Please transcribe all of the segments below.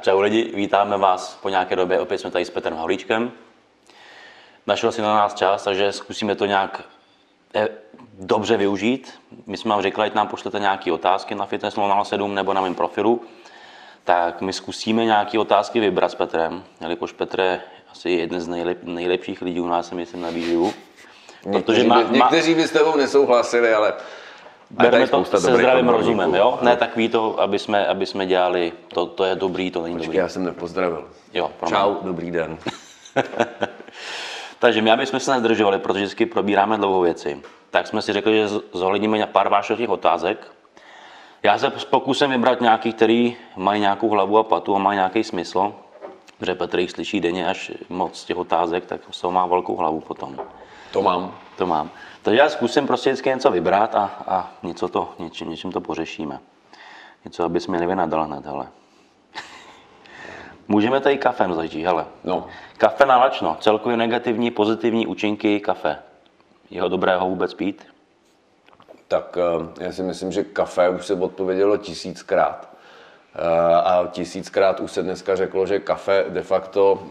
Čau lidi, vítáme vás po nějaké době, opět jsme tady s Petrem Havlíčkem. Našel si na nás čas, takže zkusíme to nějak dobře využít. My jsme vám řekli, ať nám pošlete nějaké otázky na fitness.7 nebo na mém profilu. Tak my zkusíme nějaké otázky vybrat s Petrem, jelikož Petr je asi jeden z nejlepších lidí u nás, myslím, na výživu. Někteří by s tebou nesouhlasili, ale... Berme to se zdravým rozumem, jo? Ne takový to, aby jsme dělali, to je dobrý, to není dobrý. Já jsem nepozdravil. Jo, čau, dobrý den. Takže my, abychom se nezdržovali, protože vždycky probíráme dlouhou věci, tak jsme si řekli, že zohledníme na pár vášových otázek. Já se pokusím vybrat nějaký, který mají nějakou hlavu a patu a mají nějaký smysl, protože Petr jich slyší denně až moc těch otázek, tak to má velkou hlavu potom. To mám. Takže já zkusím prostě vždycky něco vybrat a něčím to pořešíme. Něco, abys mi nevynadal hned, hele. Můžeme tady kafem začít, hele. No. Kafe na lačno, celkově negativní, pozitivní účinky kafe. Je ho dobré ho vůbec pít? Tak já si myslím, že kafe už se odpovědělo tisíckrát. A tisíckrát už se dneska řeklo, že kafe de facto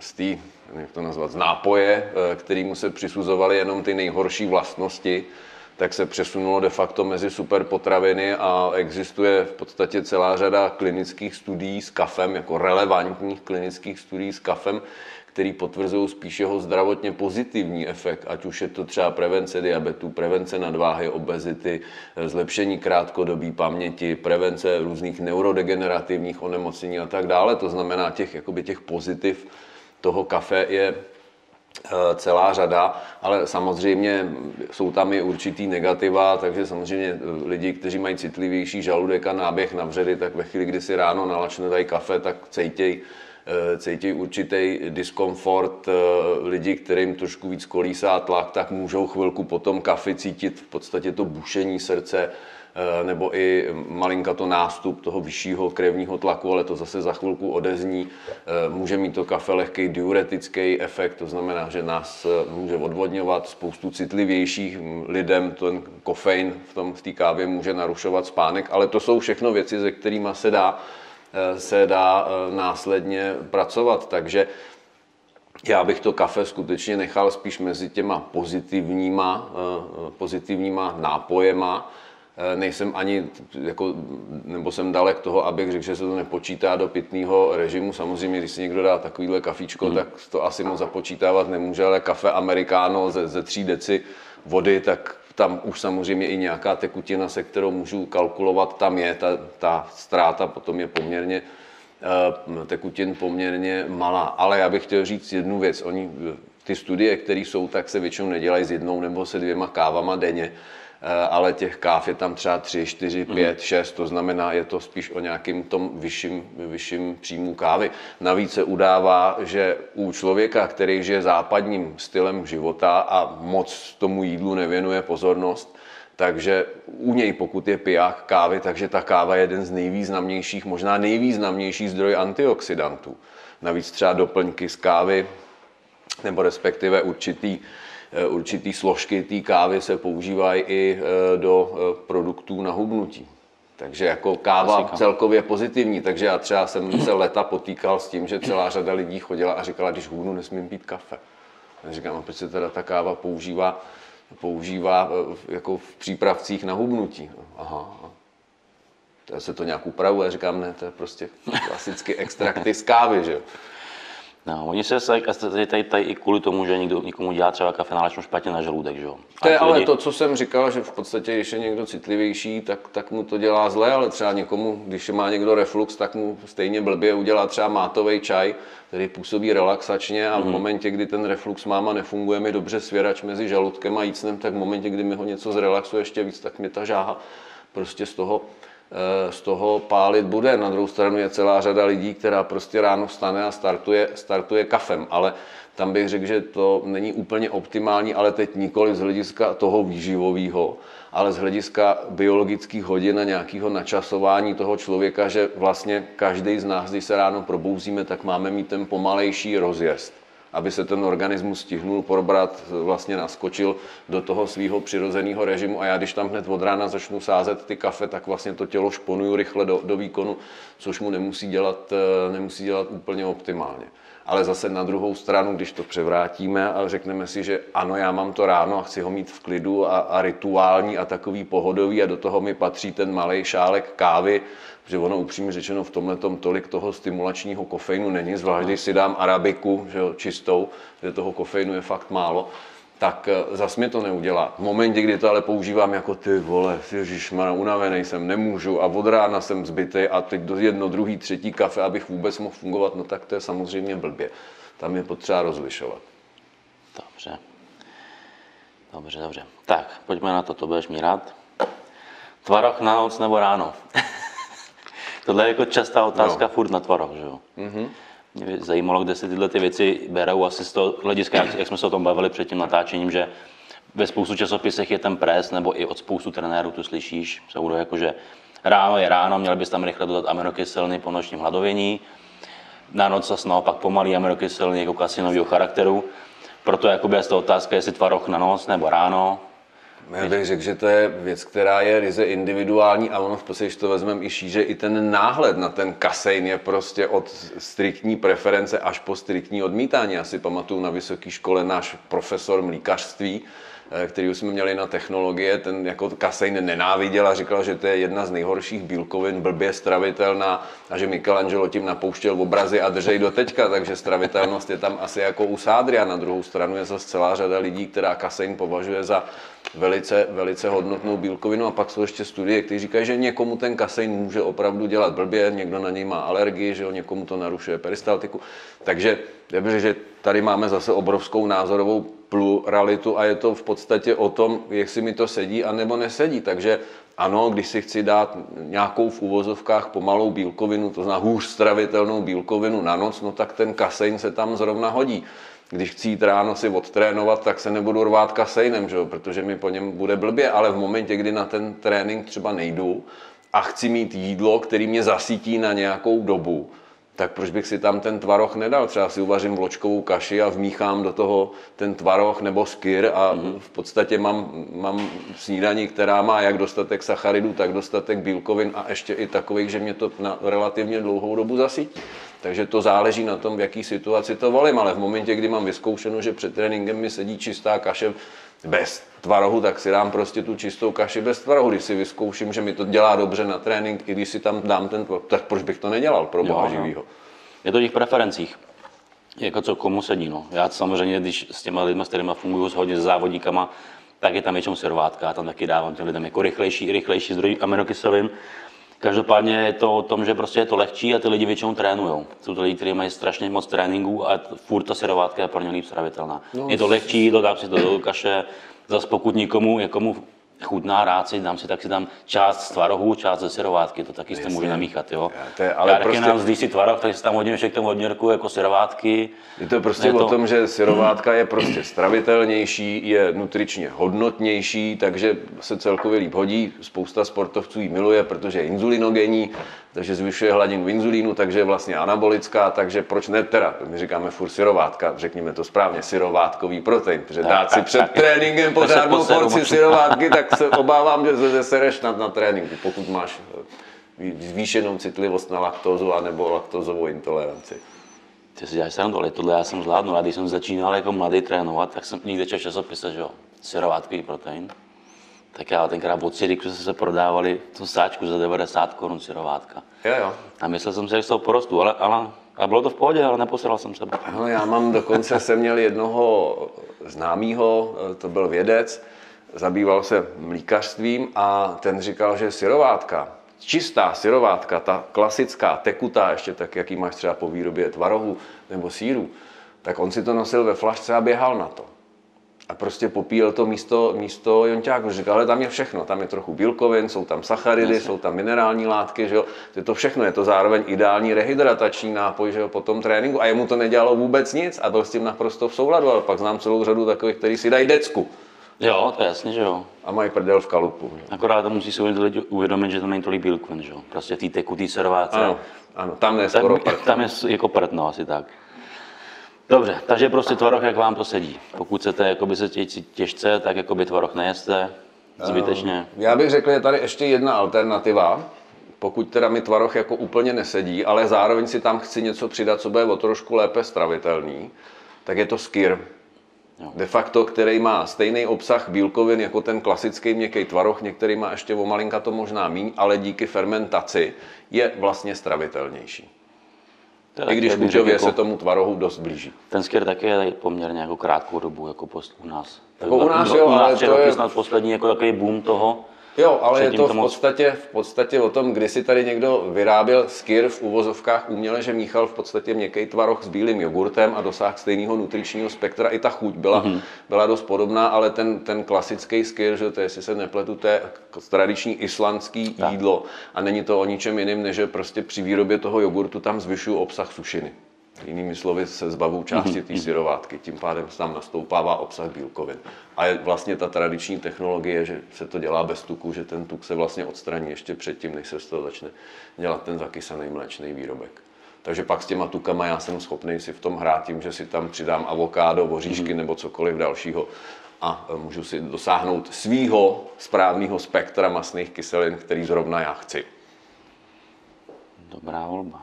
z té, jak to nazvat, z nápoje, kterému se přisuzovaly jenom ty nejhorší vlastnosti, tak se přesunulo de facto mezi superpotraviny a existuje v podstatě celá řada klinických studií s kafem, jako relevantních klinických studií s kafem, který potvrzují spíš jeho zdravotně pozitivní efekt, ať už je to třeba prevence diabetu, prevence nadváhy, obezity, zlepšení krátkodobé paměti, prevence různých neurodegenerativních onemocnění a tak dále. To znamená těch pozitiv toho kafe je celá řada, ale samozřejmě jsou tam i určitý negativa, takže samozřejmě lidi, kteří mají citlivější žaludek a náběh na vředy, tak ve chvíli, kdy si ráno nalačne dají kafe, tak cítěj určitý diskomfort. Lidi, kterým trošku víc kolísá tlak, tak můžou chvilku po tom kafi cítit v podstatě to bušení srdce nebo i malinka to nástup toho vyššího krevního tlaku, ale to zase za chvilku odezní. Může mít to kafe lehký diuretický efekt, to znamená, že nás může odvodňovat. Spoustu citlivějších lidem ten kofein v té kávě může narušovat spánek, ale to jsou všechno věci, se kterými se dá následně pracovat, takže já bych to kafe skutečně nechal spíš mezi těma pozitivníma nápojema. Nejsem ani, nebo jsem dalek toho, abych řekl, že se to nepočítá do pitného režimu. Samozřejmě, když si někdo dá takovýhle kafíčko, tak to asi moc započítávat nemůže, ale kafe americano ze 3 deci vody, tak tam už samozřejmě i nějaká tekutina, se kterou můžu kalkulovat, tam je, ta ztráta potom je poměrně, tekutin poměrně malá. Ale já bych chtěl říct jednu věc, ty studie, které jsou, tak se většinou nedělají s jednou nebo se 2 kávama denně, ale těch káv je tam třeba 3, 4, 5, 6, to znamená, je to spíš o nějakým tom vyšším příjmu kávy. Navíc se udává, že u člověka, který žije západním stylem života a moc tomu jídlu nevěnuje pozornost, takže u něj, pokud je piják kávy, takže ta káva je jeden z nejvýznamnějších, možná nejvýznamnější zdroj antioxidantů. Navíc třeba doplňky z kávy, nebo respektive určitý složky té kávy se používají i do produktů na hubnutí. Takže jako káva celkově pozitivní. Takže já třeba jsem se leta potýkal s tím, že celá řada lidí chodila a říkala, když hubnu, nesmím pít kafe. Já říkám, a proč se teda ta káva používá jako v přípravcích na hubnutí? Aha. Já se to nějak upravuje, říkám, ne, to je prostě klasicky extrakty z kávy, že jo. No, oni se tady i kvůli tomu, že někomu dělá třeba kafe nálečno špatně na žaludek, že jo? To je ale to, co jsem říkal, že v podstatě, když je někdo citlivější, tak mu to dělá zle, ale třeba někomu, když má někdo reflux, tak mu stejně blbě udělá třeba mátový čaj, který působí relaxačně a v momentě, kdy ten reflux mám a nefunguje mi dobře svěrač mezi žaludkem a jícnem, tak v momentě, kdy mi ho něco zrelaxuje ještě víc, tak mě ta žáha prostě z toho pálit bude. Na druhou stranu je celá řada lidí, která prostě ráno vstane a startuje kafem, ale tam bych řekl, že to není úplně optimální, ale teď nikoli z hlediska toho výživového, ale z hlediska biologických hodin a nějakého načasování toho člověka, že vlastně každý z nás, když se ráno probouzíme, tak máme mít ten pomalejší rozjezd. aby se ten organismus stihnul probrat, vlastně naskočil do toho svého přirozeného režimu. A já, když tam hned od rána začnu sázet ty kafe, tak vlastně to tělo šponuju rychle do výkonu, což mu nemusí dělat úplně optimálně. Ale zase na druhou stranu, když to převrátíme a řekneme si, že ano, já mám to ráno a chci ho mít v klidu a rituální a takový pohodový a do toho mi patří ten malej šálek kávy, že ono upřímně řečeno v tomhletom tolik toho stimulačního kofeinu není, zvlášť když si dám arabiku, že jo, čistou, kde toho kofeinu je fakt málo, tak zas mě to neudělá. V momentě, kdy to ale používám jako ty vole, ježišmar, unavený jsem, nemůžu a od rána jsem zbytej a teď do jedno, druhý, třetí kafe, abych vůbec mohl fungovat, no tak to je samozřejmě blbě. Tam je potřeba rozlišovat. Dobře. Tak, pojďme na to budeš mi rád. Tvaroh na noc nebo ráno? Tohle je jako častá otázka, no. Furt na tvaroh, že jo? Mm-hmm. Mě zajímalo, kde se tyhle ty věci berou, asi z toho hlediska, jak jsme se o tom bavili před tím natáčením, že ve spoustu časopisech je ten pres, nebo i od spoustu trenérů tu slyšíš, jako, že ráno je ráno, měl bys tam rychle dodat aminokyseliny po nočním hladovění, na noc zase naopak pomalý aminokyseliny jako kasinovýho charakteru, proto jakoby je z toho otázka, jestli tvaroh na noc nebo ráno. Já bych řekl, že to je věc, která je ryze individuální a ono v podstatě, když to vezmeme i šíře, i ten náhled na ten kasein je prostě od striktní preference až po striktní odmítání. Já si pamatuju na vysoké škole náš profesor mlíkařství, který už jsme měli na technologie, ten jako kasein nenáviděl a říkal, že to je jedna z nejhorších bílkovin, blbě stravitelná a že Michelangelo tím napouštěl obrazy a držej do teďka, takže stravitelnost je tam asi jako u sádry a na druhou stranu je zase celá řada lidí, která kasein považuje za velice, velice hodnotnou bílkovinu a pak jsou ještě studie, které říkají, že někomu ten kasein může opravdu dělat blbě, někdo na něj má alergii, že někomu to narušuje peristaltiku, takže já bych řekl, že tady máme zase obrovskou názorovou pluralitu a je to v podstatě o tom, jestli mi to sedí a nebo nesedí. Takže ano, když si chci dát nějakou v uvozovkách pomalou bílkovinu, to znamená hůř stravitelnou bílkovinu na noc, no tak ten kasein se tam zrovna hodí. Když chci jít ráno si odtrénovat, tak se nebudu rvát kaseinem, že jo? Protože mi po něm bude blbě, ale v momentě, kdy na ten trénink třeba nejdu a chci mít jídlo, který mě zasítí na nějakou dobu, tak proč bych si tam ten tvaroh nedal? Třeba si uvařím vločkovou kaši a vmíchám do toho ten tvaroh nebo skyr a v podstatě mám snídaní, která má jak dostatek sacharidů, tak dostatek bílkovin a ještě i takových, že mě to na relativně dlouhou dobu zasítí. Takže to záleží na tom, v jaký situaci to volím, ale v momentě, kdy mám vyzkoušeno, že před tréninkem mi sedí čistá kaše bez tvarohu, tak si dám prostě tu čistou kaši bez tvarohu. Když si vyzkouším, že mi to dělá dobře na trénink, i když si tam dám ten tvaroh, tak proč bych to nedělal pro boha živýho? Je to těch preferencích, jako co komu sedí. No. Já samozřejmě, když s těma lidmi, s kterými funguji hodně s závodníkama, tak je tam většinou sirvátka, tam taky dávám těm lidem jako rychlejší zdroj aminokyselin. Každopádně je to o tom, že prostě je to lehčí a ty lidi většinou trénujou. Jsou to lidi, kteří mají strašně moc tréninků a furt ta syrovátka je pro ně líp stravitelná. No. Je to lehčí, dodám si to do kaše, zase pokud nikomu jakomu chutná rád si, dám část z tvarohu, část ze syrovátky, to taky jste může namíchat, jo. Já taky prostě... když si tvaroh, tak si tam hodím ještě k tomu odměrku jako syrovátky. Je to prostě o tom, že syrovátka je prostě stravitelnější, je nutričně hodnotnější, takže se celkově líp hodí. Spousta sportovců ji miluje, protože je inzulinogenní, takže zvyšuje hladinu inzulínu, takže je vlastně anabolická, takže proč ne teda? My říkáme furt syrovátka, řekněme to správně, syrovátkový protein, protože dát si před tréninkem pořádnou porci syrovátky, tak se obávám, že sereš na tréninku, pokud máš zvýšenou citlivost na laktózu anebo laktózovou intoleranci. Ty si děláš srandu, ale tohle já jsem zvládnul. A když jsem začínal jako mladý trénovat, tak jsem někde četl časopis, že jo, syrovátkový protein. Tak já tenkrát od Siriksu se prodávali tu sáčku za 90 korun syrovátka. Jo. A myslel jsem si, že z toho porostu, ale bylo to v pohodě, ale neposral jsem se. No, já mám dokonce, jsem měl jednoho známýho, to byl vědec, zabýval se mlíkařstvím a ten říkal, že syrovátka, čistá syrovátka, ta klasická, tekutá, ještě tak, jaký máš třeba po výrobě tvarohu nebo sýru, tak on si to nosil ve flašce a běhal na to. A prostě popíjel to místo jonťáku. Říkal, ale tam je všechno, tam je trochu bílkovin, jsou tam sacharidy, jsou tam minerální látky, že jo. Je to všechno, je to zároveň ideální rehydratační nápoj, že jo, po tom tréninku. A jemu to nedělalo vůbec nic a byl s tím naprosto v souladu, ale pak znám celou řadu takových, kteří si dají decku. Jo, to je jasně, že jo. A mají prdel v kalupu. Jo. Akorát to musí si uvědomit, že to není tolik bílkovin, že jo. Prostě v té tekutý serváce. Ano, tam je skoro prd. Tam je jako prd, no, asi tak. Dobře, takže prostě tvaroh, jak vám to sedí. Pokud chcete jakoby se cítit těžce, tak jakoby tvaroh nejeste zbytečně. Já bych řekl, je tady ještě jedna alternativa. Pokud teda mi tvaroh jako úplně nesedí, ale zároveň si tam chci něco přidat, co bude o trošku lépe stravitelný, tak je to skyr. De facto, který má stejný obsah bílkovin jako ten klasický měkký tvaroh, některý má ještě o malinka to možná míň, ale díky fermentaci je vlastně stravitelnější. Teda, i když kuťově jako, se tomu tvarohu dost blíží. Ten skyr taky je poměrně jako krátkou dobu jako u nás. Jako u nás, jo, ale to je snad poslední jako takový boom toho. Jo, ale je to v podstatě o tom, kdy si tady někdo vyráběl skyr v uvozovkách uměle, že míchal v podstatě měkký tvaroh s bílým jogurtem a dosáhl stejného nutričního spektra. I ta chuť byla dost podobná, ale ten klasický skyr, že to je, jestli se nepletu, to je tradiční islandský jídlo. A není to o ničem jiným, než že prostě při výrobě toho jogurtu tam zvyšují obsah sušiny. Jinými slovy se zbavují části té syrovátky, tím pádem tam nastoupává obsah bílkovin. A je vlastně ta tradiční technologie, že se to dělá bez tuku, že ten tuk se vlastně odstraní ještě předtím, než se z toho začne dělat ten zakysaný mléčný výrobek. Takže pak s těma tukama já jsem schopný si v tom hrát tím, že si tam přidám avokádo, oříšky nebo cokoliv dalšího a můžu si dosáhnout svýho správného spektra masných kyselin, který zrovna já chci. Dobrá volba.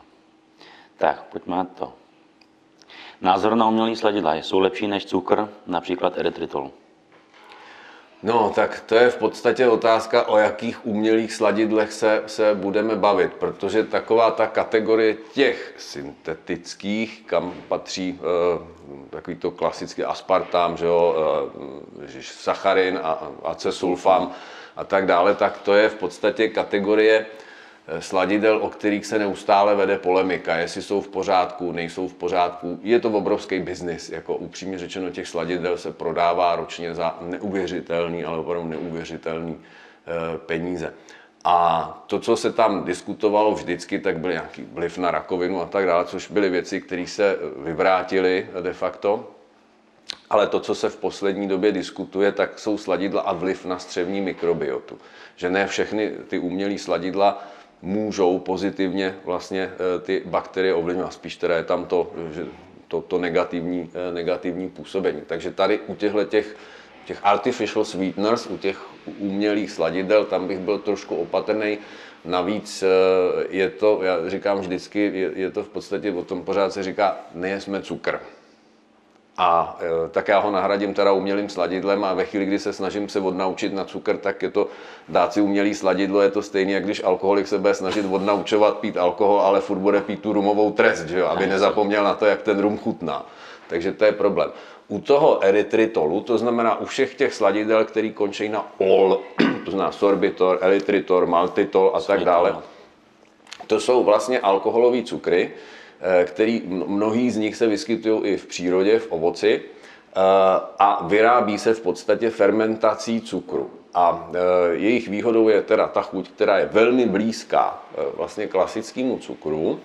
Tak, pojďme na to. Názor na umělý sladidla. Jsou lepší než cukr, například erytritol? No, tak to je v podstatě otázka, o jakých umělých sladidlech se budeme bavit, protože taková ta kategorie těch syntetických, kam patří takový to klasický aspartám, že jo, sacharin a acesulfam a tak dále, tak to je v podstatě kategorie sladidel, o kterých se neustále vede polemika, jestli jsou v pořádku, nejsou v pořádku. Je to obrovský biznis, jako upřímně řečeno těch sladidel se prodává ročně za neuvěřitelný, ale opravdu neuvěřitelný peníze. A to, co se tam diskutovalo vždycky, tak byl nějaký vliv na rakovinu a tak dále, což byly věci, které se vyvrátily de facto. Ale to, co se v poslední době diskutuje, tak jsou sladidla a vliv na střevní mikrobiotu. Že ne všechny ty umělé sladidla můžou pozitivně vlastně ty bakterie ovlivňovat. Spíš teda je tam to negativní působení. Takže tady u těch artificial sweeteners, u těch umělých sladidel, tam bych byl trošku opatrný. Navíc je to, já říkám vždycky, je to v podstatě o tom, pořád se říká, nejsme cukr. A tak já ho nahradím teda umělým sladidlem a ve chvíli, kdy se snažím se odnaučit na cukr, tak je to dát si umělý sladidlo, je to stejné, jak když alkoholik se bude snažit odnaučovat pít alkohol, ale furt bude pít tu rumovou trest, že jo, aby nezapomněl na to, jak ten rum chutná. Takže to je problém. U toho erytritolu, to znamená u všech těch sladidel, který končí na ol, to znamená sorbitor, erytritor, maltitol a tak dále, to jsou vlastně alkoholové cukry, který mnohý z nich se vyskytují i v přírodě, v ovoci a vyrábí se v podstatě fermentací cukru. A jejich výhodou je teda ta chuť, která je velmi blízká vlastně klasickému cukru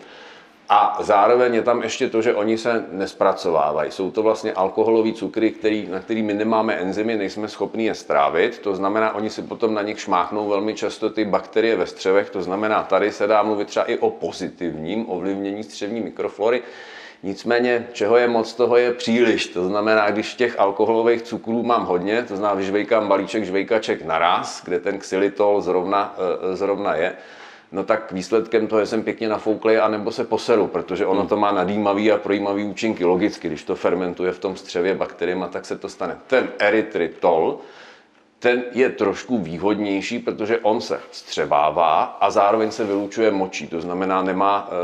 a zároveň je tam ještě to, že oni se nespracovávají. Jsou to vlastně alkoholové cukry, na který my nemáme enzymy, nejsme schopni je strávit. To znamená, oni si potom na nich šmáchnou velmi často ty bakterie ve střevech. To znamená, tady se dá mluvit třeba i o pozitivním ovlivnění střevní mikroflory. Nicméně, čeho je moc, toho je příliš. To znamená, když těch alkoholových cukrů mám hodně, to znamená, vyžvejkám balíček žvejkaček naraz, kde ten xylitol zrovna je, no tak výsledkem toho jsem pěkně nafouklej, anebo se poseru, protože ono to má nadýmavý a projímavý účinky. Logicky, když to fermentuje v tom střevě bakteriema, tak se to stane. Ten erytritol, ten je trošku výhodnější, protože on se vstřebává a zároveň se vylučuje močí. To znamená,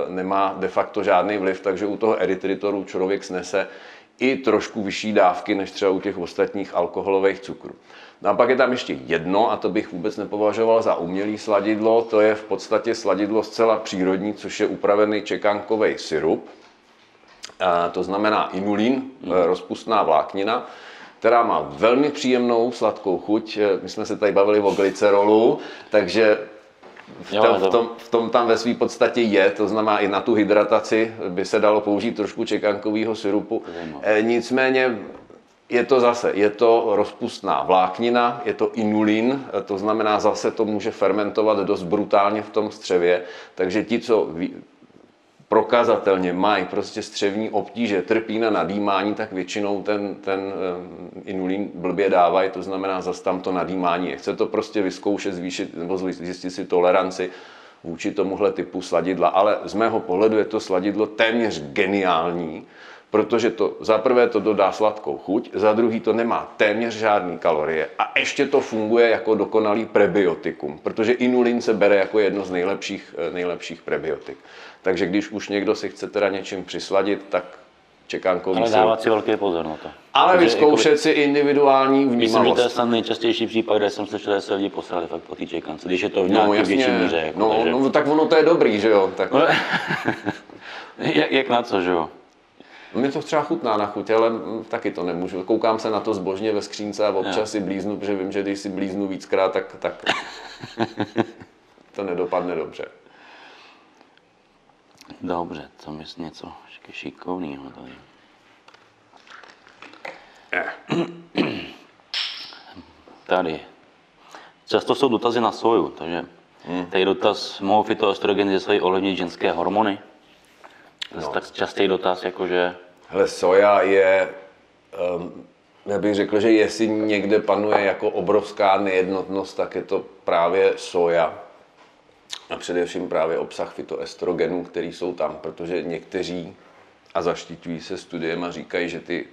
nemá de facto žádný vliv, takže u toho erytritolu člověk snese i trošku vyšší dávky, než třeba u těch ostatních alkoholových cukrů. No a pak je tam ještě jedno, a to bych vůbec nepovažoval za umělý sladidlo, to je v podstatě sladidlo zcela přírodní, což je upravený čekánkový sirup, to znamená inulin, rozpustná vláknina, která má velmi příjemnou sladkou chuť. My jsme se tady bavili o glycerolu, takže v tom tam ve své podstatě je, to znamená i na tu hydrataci by se dalo použít trošku čekankového sirupu. Nicméně je to rozpustná vláknina, je to inulin, to znamená zase to může fermentovat dost brutálně v tom střevě, takže ti, co prokazatelně mají prostě střevní obtíže, trpí na nadýmání, tak většinou ten inulín blbě dávají, to znamená zase tam to nadýmání je. Chce to prostě vyzkoušet, zvýšit nebo zjistit si toleranci vůči tomuhle typu sladidla, ale z mého pohledu je to sladidlo téměř geniální, protože to za prvé to dodá sladkou chuť, za druhý to nemá téměř žádný kalorie a ještě to funguje jako dokonalý prebiotikum, protože inulin se bere jako jedno z nejlepších prebiotik. Takže když už někdo si chce teda něčím přisladit, tak čekánkou... Ale dávat si velký pozor na to. Ale vyzkoušet jako si individuální vnímavost. Myslím, že to je snad nejčastější případ, kde jsem slyšel, že se lidi poslali fakt po té čekance, když je to v nějaké větší míře. Jako, no, takže... no tak ono to je dobrý, že jo? Tak... No, jak na co, že jo? Mně to třeba chutná na chuť, ale taky to nemůžu. Koukám se na to zbožně ve skřínce a občas si blíznu, protože vím, že když si blíznu víckrát, tak to nedopadne dobře. Dobře, tam je něco šikovného tady. Tady. Často jsou dotazy na soju, takže tady dotaz, mohou fytoestrogeny ze soji ovlivnit ženské hormony? To je tak častý dotaz, jakože... Hele, soja je... já bych řekl, že jestli někde panuje jako obrovská nejednotnost, tak je to právě soja. A především právě obsah fytoestrogenů, který jsou tam, protože někteří, a zaštiťují se studiem, a říkají, že ty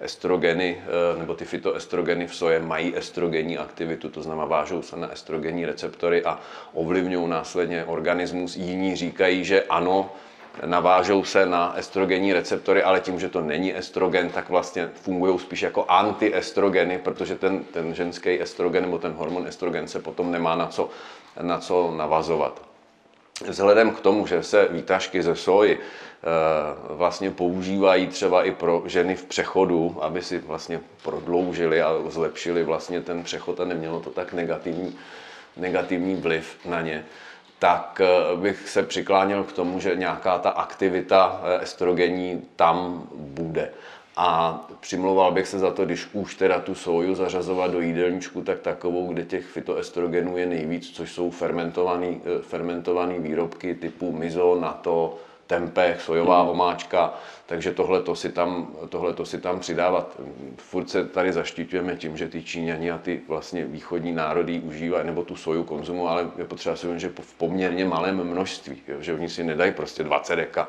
estrogeny, nebo ty fytoestrogeny v soje mají estrogenní aktivitu, to znamená vážou se na estrogenní receptory a ovlivňují následně organismus. Jiní říkají, že ano, navážou se na estrogenní receptory, ale tím, že to není estrogen, tak vlastně fungují spíš jako antiestrogeny, protože ten ženský estrogen nebo ten hormon estrogen se potom nemá na co navazovat. Vzhledem k tomu, že se výtažky ze soji vlastně používají třeba i pro ženy v přechodu, aby si vlastně prodloužili a zlepšili vlastně ten přechod a nemělo to tak negativní vliv na ně, tak bych se přikláněl k tomu, že nějaká ta aktivita estrogenní tam bude. A přimlouval bych se za to, když už teda tu soju zařazovat do jídelníčku, tak takovou, kde těch fytoestrogenů je nejvíc, což jsou fermentované výrobky typu miso, natto, tempeh, sojová omáčka, takže tohle to si tam přidávat. Furt se tady zaštiťujeme tím, že ty Číňani a ty vlastně východní národy užívají nebo tu soju konzumují, ale je potřeba si říct, že v poměrně malém množství, jo, že oni si nedají prostě 20 deka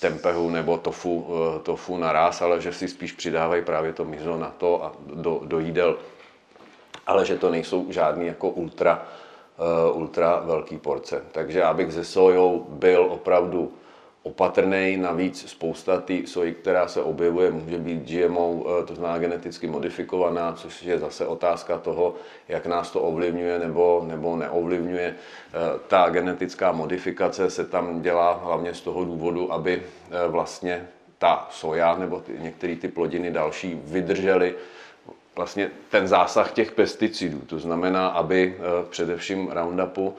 tempehu nebo tofu naráz, ale že si spíš přidávají právě to miso na to a do jídel, ale že to nejsou žádný jako ultra velký porce. Takže abych se sojou byl opravdu opatrnej, navíc spousta té soji, která se objevuje, může být GMO, to znamená geneticky modifikovaná, což je zase otázka toho, jak nás to ovlivňuje nebo neovlivňuje. Ta genetická modifikace se tam dělá hlavně z toho důvodu, aby vlastně ta soja nebo některé ty plodiny další vydržely vlastně ten zásah těch pesticidů, to znamená, aby především Roundupu,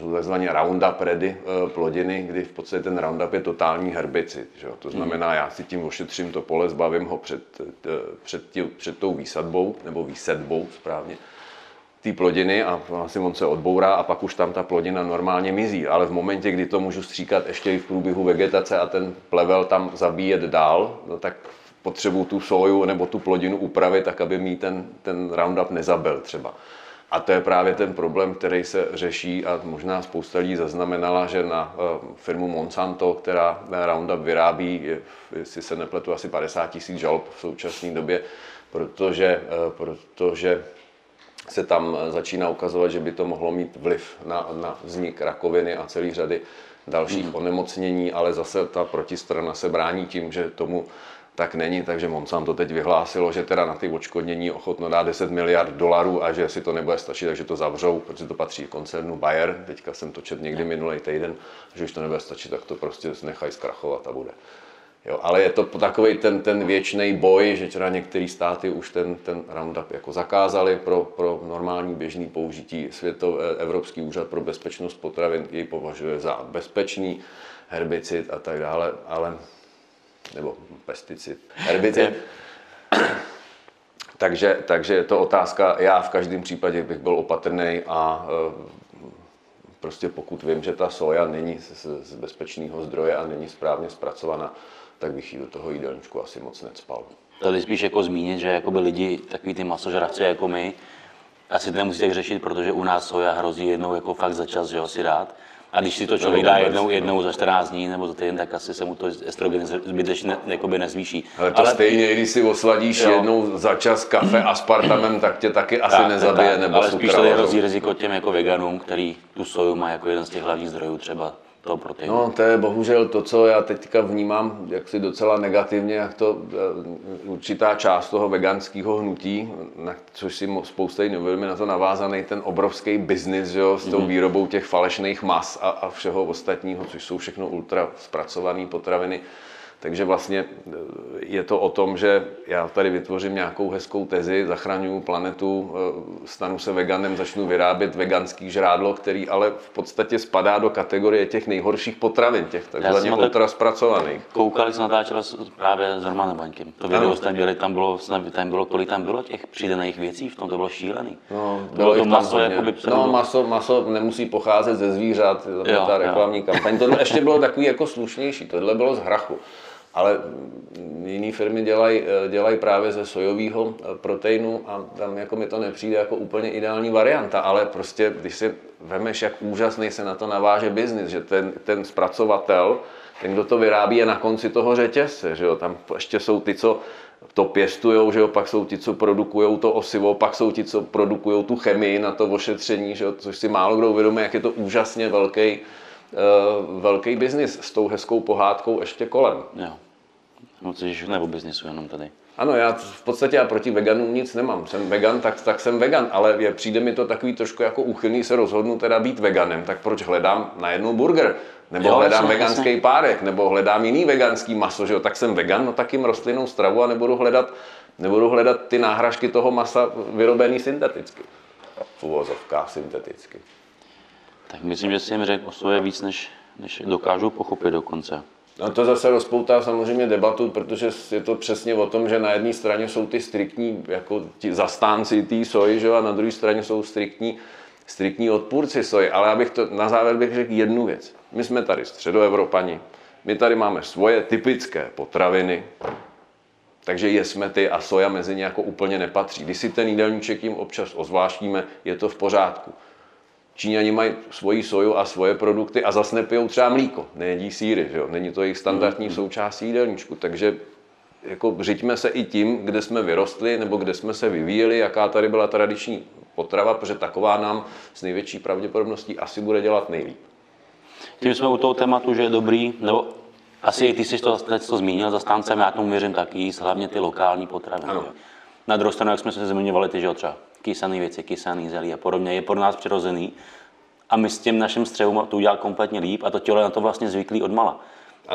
jsou takzvané Roundup Ready plodiny, kdy v podstatě ten Roundup je totální herbicid. Že? To znamená, já si tím ošetřím to pole, zbavím ho před tou výsadbou, nebo výsedbou správně, té plodiny a vlastně on se odbourá a pak už tam ta plodina normálně mizí. Ale v momentě, kdy to můžu stříkat ještě i v průběhu vegetace a ten plevel tam zabíjet dál, no tak potřebuju tu soju nebo tu plodinu upravit tak, aby mi ten Roundup nezabil třeba. A to je právě ten problém, který se řeší a možná spousta lidí zaznamenala, že na firmu Monsanto, která Roundup vyrábí, jestli se nepletu, asi 50 000 žalob v současné době, protože se tam začíná ukazovat, že by to mohlo mít vliv na vznik rakoviny a celý řady dalších onemocnění, ale zase ta protistrana se brání tím, že tomu tak není, takže Monsanto teď vyhlásilo, že teda na ty odškodnění ochotno dá 10 miliard $, a že si to nebude stačit, takže to zavřou, protože to patří koncernu Bayer, teďka jsem to četl někdy minulý týden, že už to nebude stačit, tak to prostě nechají zkrachovat a bude. Jo, ale je to takový ten věčný boj, že teda některé státy už ten Roundup jako zakázali pro normální běžný použití. Evropský úřad pro bezpečnost potravin jej považuje za bezpečný herbicid a tak dále, ale nebo pesticid, herbicid. takže je to otázka, já v každém případě bych byl opatrnej a Prostě pokud vím, že ta soja není z bezpečného zdroje a není správně zpracovaná, tak bych ji do toho jídelníčku asi moc necpal. Tady spíš jako zmínit, že jakoby lidi, takový ty masožravci jako my, asi to nemusí tak řešit, protože u nás soja hrozí jednou jako fakt za čas, že ho si dát. A když si to člověk dá jednou za 14 dní nebo za týden, tak asi se mu to estrogen zbytečně nezvýší. Ale stejně, když si osladíš jednou za čas kafe aspartamem, tak tě taky asi nezabije nebo sukralozou. Ale spíš tady hrozí riziko těm jako veganům, který tu soju má jako jeden z těch hlavních zdrojů třeba toho proteinu. No to je bohužel to, co já teďka vnímám jaksi docela negativně, jak to určitá část toho veganského hnutí, na což si spousta lidí neuvědomí, na to navázaný ten obrovský biznis, že jo, s tou výrobou těch falešných mas a všeho ostatního, což jsou všechno ultra zpracované potraviny. Takže vlastně je to o tom, že já tady vytvořím nějakou hezkou tezi, zachraňuju planetu, stanu se veganem, začnu vyrábět veganský žrádlo, který ale v podstatě spadá do kategorie těch nejhorších potravin, těch takzvaně ultraspracovaných. Koukali se natáčela právě s Romanem Baňkem. To video jste měli, tam bylo, kolik tam bylo těch přidaných věcí, v tom to bylo šílený. No, bylo to maso, jakoby maso nemusí pocházet ze zvířat, jo, ta reklamní kampaň. Tohle ještě bylo takový jako slušnější, tohle bylo z hrachu. Ale jiné firmy dělají právě ze sojového proteinu a tam jako mi to nepřijde jako úplně ideální varianta, ale prostě když si vemeš, jak úžasný se na to naváže biznis, že ten zpracovatel, ten, kdo to vyrábí, je na konci toho řetězce, že jo, tam ještě jsou ty, co to pěstujou, že jo, pak jsou ti, co produkují to osivo, pak jsou ti, co produkují tu chemii na to ošetření, že jo, což si málo kdo uvědomuje, jak je to úžasně velký biznis s tou hezkou pohádkou ještě kolem. Jo. No, což nebo biznisu jenom tady. Ano, já v podstatě proti veganům nic nemám. Jsem vegan, tak jsem vegan, ale přijde mi to takový trošku jako úchylný, se rozhodnu teda být veganem, tak proč hledám najednou burger? Nebo hledám veganský párek, nebo hledám jiný veganský maso, že jo? Tak jsem vegan, no tak jim rostlinnou stravu a nebudu hledat ty náhražky toho masa vyrobený synteticky. V uvozovkách synteticky. Tak myslím, že si jim řekl o sobě víc, než dokážu pochopit dokonce. No to zase rozpoutá samozřejmě debatu, protože je to přesně o tom, že na jedné straně jsou ty striktní jako ti zastánci té soji, že? A na druhé straně jsou striktní odpůrci soji. Ale na závěr bych řekl jednu věc. My jsme tady Středoevropani, my tady máme svoje typické potraviny, takže jsme ty a soja mezi ně jako úplně nepatří. Když si ten jídelníček jim občas ozvláštíme, je to v pořádku. Číňani mají svoji soju a svoje produkty a zase nepijou třeba mlíko, nejedí sýry, že jo? Není to jejich standardní součástí jídelníčku, takže jako řiďme se i tím, kde jsme vyrostli nebo kde jsme se vyvíjeli, jaká tady byla tradiční potrava, protože taková nám s největší pravděpodobností asi bude dělat nejlíp. Tím jsme u toho tématu, že je dobrý, nebo asi i ty jsi to zmínil, zastáncem, já tomu věřím taky, hlavně ty lokální potraviny. Na druhou stranu, jak jsme se zmiňovali, ty, že jo, třeba kysané věci, kysané zelí a podobně, je pro nás přirozený. A my s tím naším střevem to udělal kompletně líp a to tělo je na to vlastně zvyklý odmala.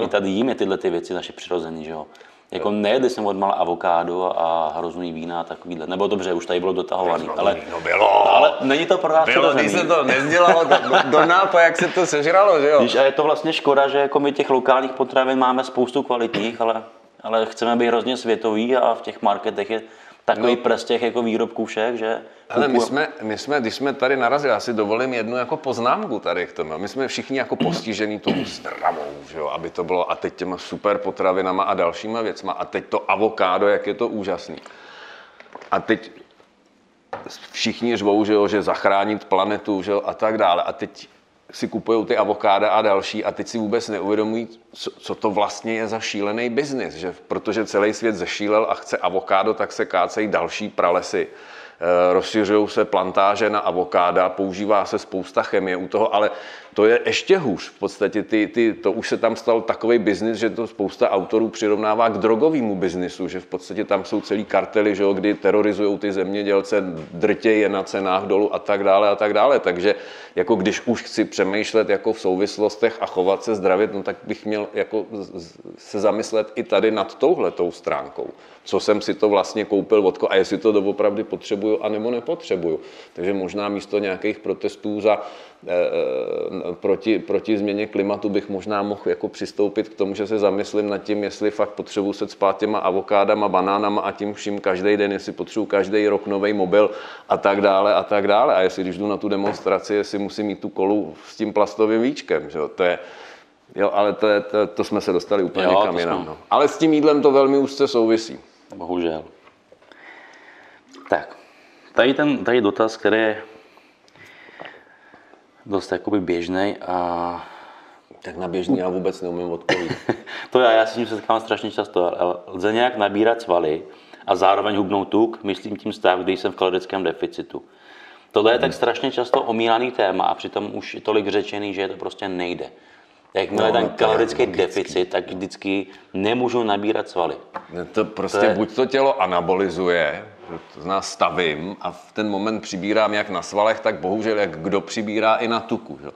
I tady jíme tyhle ty věci naše přirozené, že jo. Jako nejedli jsme odmala avokádo a hrozný vína a takovýhle. Nebo dobře, už tady bylo dotahovaný, ale... No bylo! Ale není to pro nás přirozený. Když se to nezdělalo do nápa, jak se to sežralo, že jo. A je to vlastně škoda, že jako my těch lokálních potravin máme spoustu kvalitních, ale chceme být hrozně světový a v těch marketech je takový pres těch jako výrobků všech, že... Ale my jsme, když jsme tady narazili, já si dovolím jednu jako poznámku tady k tomu. My jsme všichni jako postižení tou stravou, že jo, aby to bylo a teď těma super potravinama a dalšíma věcma. A teď to avokádo, jak je to úžasný. A teď všichni řvou, že jo, že zachránit planetu, že jo, a tak dále. A teď si kupují ty avokáda a další a teď si vůbec neuvědomují, co to vlastně je za šílený biznis, že protože celý svět zešílel a chce avokádo, tak se kácejí další pralesy. Rozšiřují se plantáže na avokáda, používá se spousta chemie u toho, ale to je ještě hůř. V podstatě to už se tam stal takový biznis, že to spousta autorů přirovnává k drogovému biznisu, že v podstatě tam jsou celý kartely, že jo, kdy terorizují ty zemědělce, drtějí je na cenách dolů a tak dále a tak dále. Takže jako když už chci přemýšlet jako v souvislostech a chovat se zdravě, no tak bych měl jako se zamyslet i tady nad touhletou stránkou. Co jsem si to vlastně koupil, a jestli to doopravdy potřebuji potřebuju anebo nepotřebuju. Takže možná místo nějakých protestů proti změně klimatu bych možná mohl jako přistoupit k tomu, že se zamyslím nad tím, jestli fakt potřebuju se cpát těma avokádama, banánama a tím vším každý den, jestli potřebuju každý rok nový mobil a tak dále a tak dále. A jestli když jdu na tu demonstraci, jestli musím mít tu kolu s tím plastovým víčkem, že jo? To je... Jo, ale to jsme se dostali úplně někam jinam. No. Ale s tím jídlem to velmi úzce souvisí. Bohužel. Tak, tady dotaz, který je dost jakoby běžný a... Tak na běžný já vůbec neumím odpovědět. To já s tím se setkám strašně často, ale lze nějak nabírat svaly a zároveň hubnout tuk, myslím tím stav, když jsem v kalorickém deficitu. Tohle je tak strašně často omílaný téma a přitom už je tolik řečený, že to prostě nejde. Jakmile ten kalorický deficit, tak vždycky nemůžu nabírat svaly. To prostě to je... buď to tělo anabolizuje, to znamená stavím a v ten moment přibírám jak na svalech, tak bohužel jak kdo přibírá i na tuku. Že?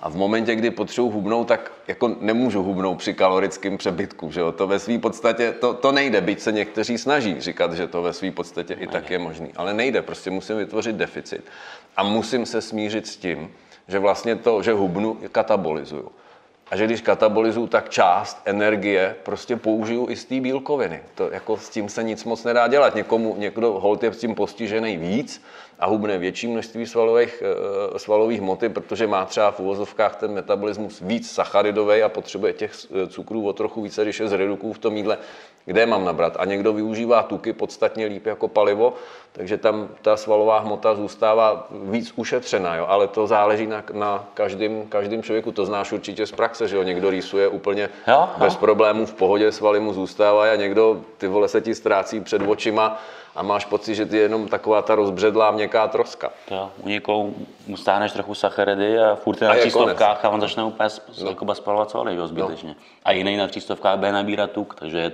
A v momentě, kdy potřebuji hubnout, tak jako nemůžu hubnout při kalorickém přebytku. Že? To ve své podstatě to nejde, byť se někteří snaží říkat, že to ve své podstatě i tak je možný. Ale nejde, prostě musím vytvořit deficit a musím se smířit s tím, že vlastně to, že hubnu, katabolizuju. A že když katabolizuju, tak část energie prostě použiju i z té bílkoviny. To jako s tím se nic moc nedá dělat. Někdo holt je s tím postižený víc a hubne větší množství svalových hmoty, protože má třeba v uvozovkách ten metabolismus víc sacharidový a potřebuje těch cukrů o trochu více, když je z reduků v tom jídle, kde je mám nabrat. A někdo využívá tuky podstatně líp jako palivo, takže tam ta svalová hmota zůstává víc ušetřená. Jo? Ale to záleží na každém člověku. To znáš určitě z praxe, že jo? Někdo rýsuje úplně bez problémů, v pohodě svaly mu zůstávají a někdo, ty vole, se ti ztrácí před očima a máš pocit, že ty je jenom taková ta rozbředlá měkká troska. Jo, u někoho mu stáhneš trochu sacharidy a furt je na třístovkách a on začne úplně spalovat svaly, jo, zbytečně. No. A jiný na třístovkách bude nabírat tuk, takže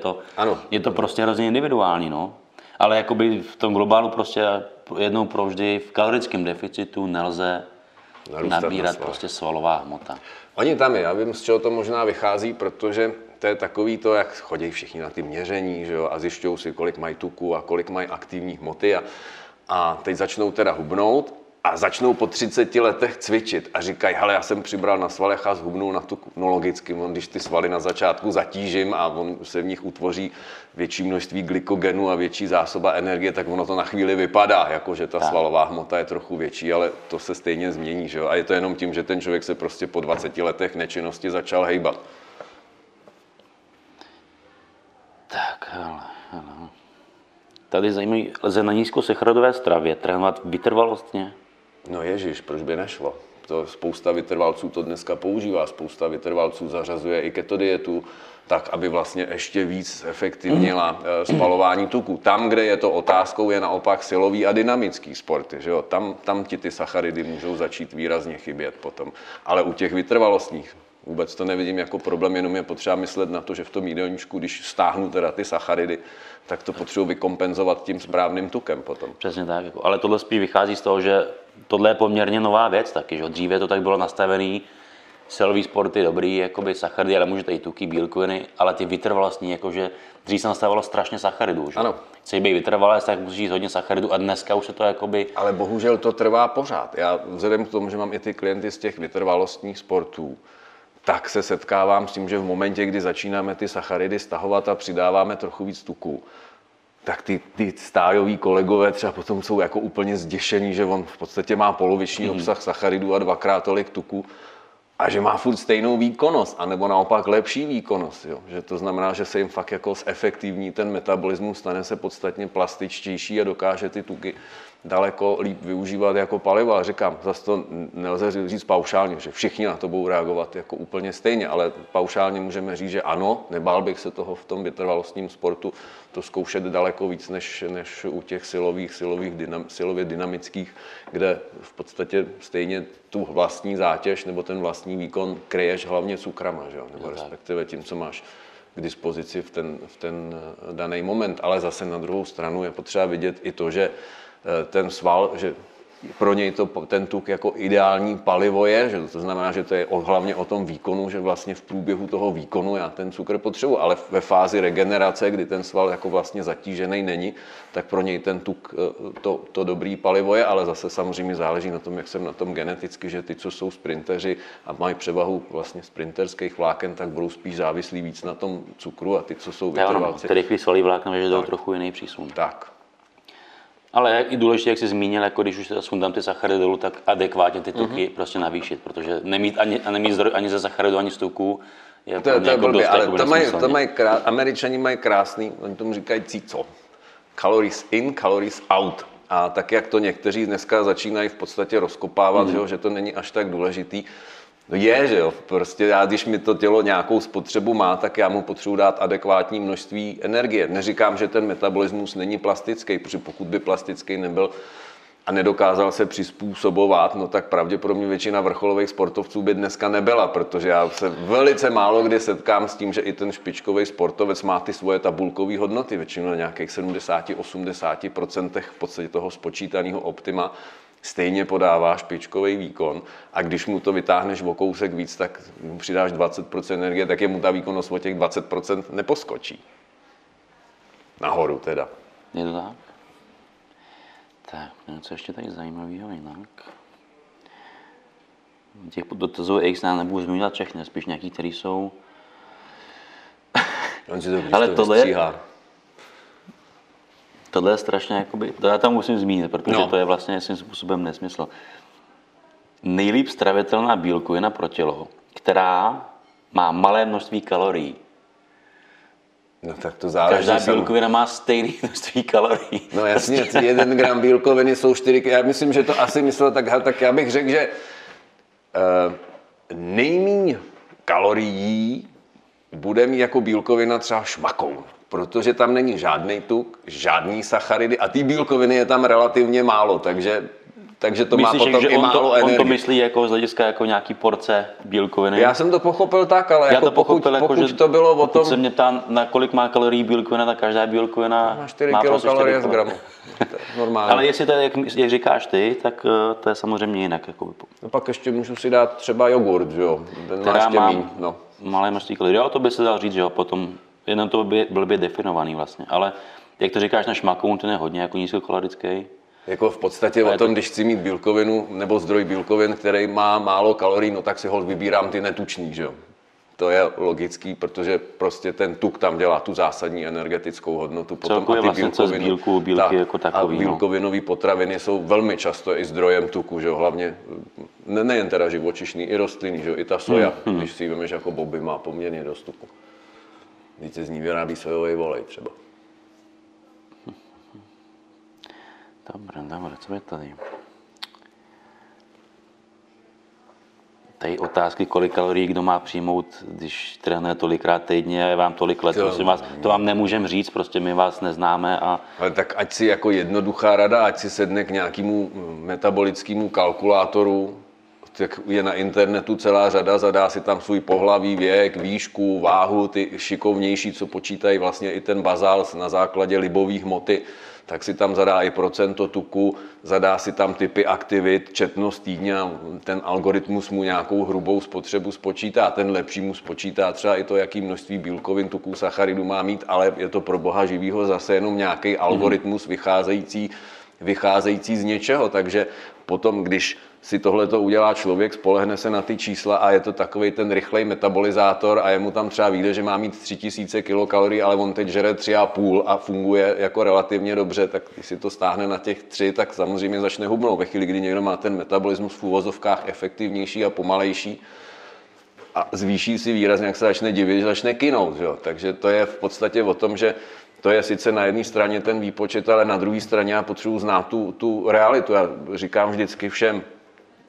je to prostě hrozně individuální, no. Ale jakoby v tom globálu prostě jednou provždy v kalorickém deficitu nelze nabírat prostě svalová hmota. Oni tam je, já vím, z čeho to možná vychází, protože to je takový to, jak chodí všichni na ty měření, že jo, a zjišťují si, kolik mají tuku a kolik mají aktivní hmoty a teď začnou teda hubnout a začnou po 30 letech cvičit a říkají, hele, já jsem přibral na svalech a zhubnul na tuku. No logicky, když ty svaly na začátku zatížím a on se v nich utvoří větší množství glykogenu a větší zásoba energie, tak ono to na chvíli vypadá, jako že ta svalová hmota je trochu větší, ale to se stejně změní, že jo, a je to jenom tím, že ten člověk se prostě po 20 letech nečinnosti začal hejbat. Tak, ale. Tady zajímavý, lze na nízkosacharidové stravě trénovat vytrvalostně? No ježiš, proč by nešlo? To spousta vytrvalců to dneska používá, spousta vytrvalců zařazuje i keto dietu, tak aby vlastně ještě víc efektivnila spalování tuku. Tam, kde je to otázkou, je naopak silový a dynamický sporty, že jo? Tam ti ty sacharidy můžou začít výrazně chybět potom, ale u těch vytrvalostních vůbec to nevidím jako problém, jenom je potřeba myslet na to, že v tom jídelníčku, když stáhnu teda ty sacharidy, tak to potřebuji vykompenzovat tím správným tukem potom. Přesně tak, ale tohle spíš vychází z toho, že tohle je poměrně nová věc taky, že dříve to tak bylo nastavený, silový sporty dobrý, jakoby sacharidy, ale můžete i tuky, bílkoviny, ale ty vytrvalostní, jakože dřív se nastavilo strašně sacharidů, že? Ano. Chci být vytrvalec, tak musíš hodně sacharidů a dneska už se to jakoby... Ale bohužel to trvá pořád. Já vzhledem k tomu, že mám i ty klienty z těch vytrvalostních sportů, tak se setkávám s tím, že v momentě, kdy začínáme ty sacharidy stahovat a přidáváme trochu víc tuku, tak ty stájoví kolegové třeba potom jsou jako úplně zděšení, že on v podstatě má poloviční obsah sacharidů a dvakrát tolik tuku a že má furt stejnou výkonnost, anebo naopak lepší výkonnost. Jo? Že to znamená, že se jim fakt jako zefektivní ten metabolismus, stane se podstatně plastičtější a dokáže ty tuky daleko líp využívat jako palivo. A říkám, zase to nelze říct paušálně, že všichni na to budou reagovat jako úplně stejně, ale paušálně můžeme říct, že ano, nebál bych se toho v tom vytrvalostním sportu to zkoušet daleko víc, než u těch silově dynamických, kde v podstatě stejně tu vlastní zátěž nebo ten vlastní výkon kryješ hlavně cukrama, že? Nebo respektive tím, co máš k dispozici v ten daný moment. Ale zase na druhou stranu je potřeba vidět i to, že ten sval, že pro něj to, ten tuk jako ideální palivo je, že to znamená, že to je hlavně o tom výkonu, že vlastně v průběhu toho výkonu já ten cukr potřebuji, ale ve fázi regenerace, kdy ten sval jako vlastně zatížený není, tak pro něj ten tuk to dobrý palivo je, ale zase samozřejmě záleží na tom, jak jsem na tom geneticky, že ty, co jsou sprinteři a mají převahu vlastně sprinterských vláken, tak budou spíš závislí víc na tom cukru a ty, co jsou vytrvalci. Který chvíli vlákna, že to trochu jiný přísun. Tak. Ale i důležité, jak jsi zmínil, jako když už sundám ty sacharidy dolů, tak adekvátně ty tuky prostě navýšit, protože nemít ani zdroj ani ze sacharidů, ani z tuků je to jako blbě, ale Američani mají krásný, oni tomu říkají CICO. Calories in, calories out. A tak, jak to někteří dneska začínají v podstatě rozkopávat, že to není až tak důležitý, je, že jo, prostě já, když mi to tělo nějakou spotřebu má, tak já mu potřebuji dát adekvátní množství energie. Neříkám, že ten metabolismus není plastický, protože pokud by plastický nebyl a nedokázal se přizpůsobovat, no tak pravděpodobně většina vrcholových sportovců by dneska nebyla, protože já se velice málo kdy setkám s tím, že i ten špičkový sportovec má ty svoje tabulkové hodnoty, většinou na nějakých 70-80% v podstatě toho spočítaného optima. Stejně podává špičkový výkon a když mu to vytáhneš o kousek víc, tak mu přidáš 20% energie, tak je mu ta výkonnost o těch 20% neposkočí. Nahoru teda. Je to tak? Tak, co ještě tady zajímavého jinak? Těch dotazů X já nebudu zmiňovat všechny, spíš nějaký, které jsou... On si to vystříhá. Tohle je strašně, jakoby, to já tam musím zmínit, protože to je vlastně svým způsobem nesmysl. Nejlíp stravitelná bílkovina pro tělo, která má malé množství kalorií. No tak to záleží. Každá bílkovina má stejné množství kalorií. No jasně, 1 gram bílkoviny jsou 4, já myslím, že to asi myslel tak já bych řekl, že nejméně kalorií bude mít jako bílkovina třeba šmakoun. Protože tam není žádný tuk, žádný sacharidy a ty bílkoviny je tam relativně málo, takže to myslíš, má potom i málo energie. On to myslí jako z hlediska jako nějaký porce bílkoviny? Já jsem to pochopil tak, ale já jako to pochopil, pokud že to bylo o tom... se mě ptá, na kolik má kalorií bílkovina, tak každá bílkovina má 4 kilokalorie z gramu. Normálně. Ale jestli to je, jak říkáš ty, tak to je samozřejmě jinak. Jako... No pak ještě můžu si dát třeba jogurt, že jo? Ten má ještě míň, malé množství kalorií, to by se dal říct, že jo, potom... Jenom to by blbě definovaný vlastně, ale jak to říkáš, na šmakoun ten je hodně jako nízkokalorický. Jako v podstatě o tom, když chci mít bílkovinu nebo zdroj bílkovin, který má málo kalorií, no tak si holt vybírám ty netučný, že jo. To je logický, protože prostě ten tuk tam dělá tu zásadní energetickou hodnotu. Potom a ty vlastně bílky jako takový. A bílkovinové potraviny jsou velmi často i zdrojem tuku, že jo? Hlavně nejen teda živočišný, i rostliny, že jo? I ta soja, když si vemeš jako boby, má poměrně dost tuku. Když se z ní vyrábí sojový volej třeba. Dobré, co je tady? Tady otázky, kolik kalorií kdo má přijmout, když trénuje tolikrát týdně, je vám tolik let, to vám nemůžeme říct, prostě my vás neznáme. Ale tak ať si jako jednoduchá rada, ať si sedne k nějakému metabolickému kalkulátoru, tak je na internetu celá řada, zadá si tam svůj pohlaví, věk, výšku, váhu, ty šikovnější, co počítají vlastně i ten bazál na základě libové hmoty, tak si tam zadá i procento tuku, zadá si tam typy aktivit, četnost týdně, ten algoritmus mu nějakou hrubou spotřebu spočítá, ten lepší mu spočítá třeba i to, jaký množství bílkovin, tuků, sacharidů má mít, ale je to pro boha živýho zase jenom nějaký algoritmus vycházející z něčeho, takže potom, když si tohle to udělá člověk, spolehne se na ty čísla a je to takový ten rychlej metabolizátor a jemu tam třeba vyjde, že má mít 3000 kilokalorií, ale on teď žere 3,5 a funguje jako relativně dobře, tak když si to stáhne na těch 3, tak samozřejmě začne hubnout. Ve chvíli, kdy někdo má ten metabolismus v uvozovkách efektivnější a pomalejší a zvýší si výrazně, jak se začne divit, že začne kynout. Jo? Takže to je v podstatě o tom, že to je sice na jedné straně ten výpočet, ale na druhé straně já potřebuji znát tu realitu. Já říkám vždycky všem,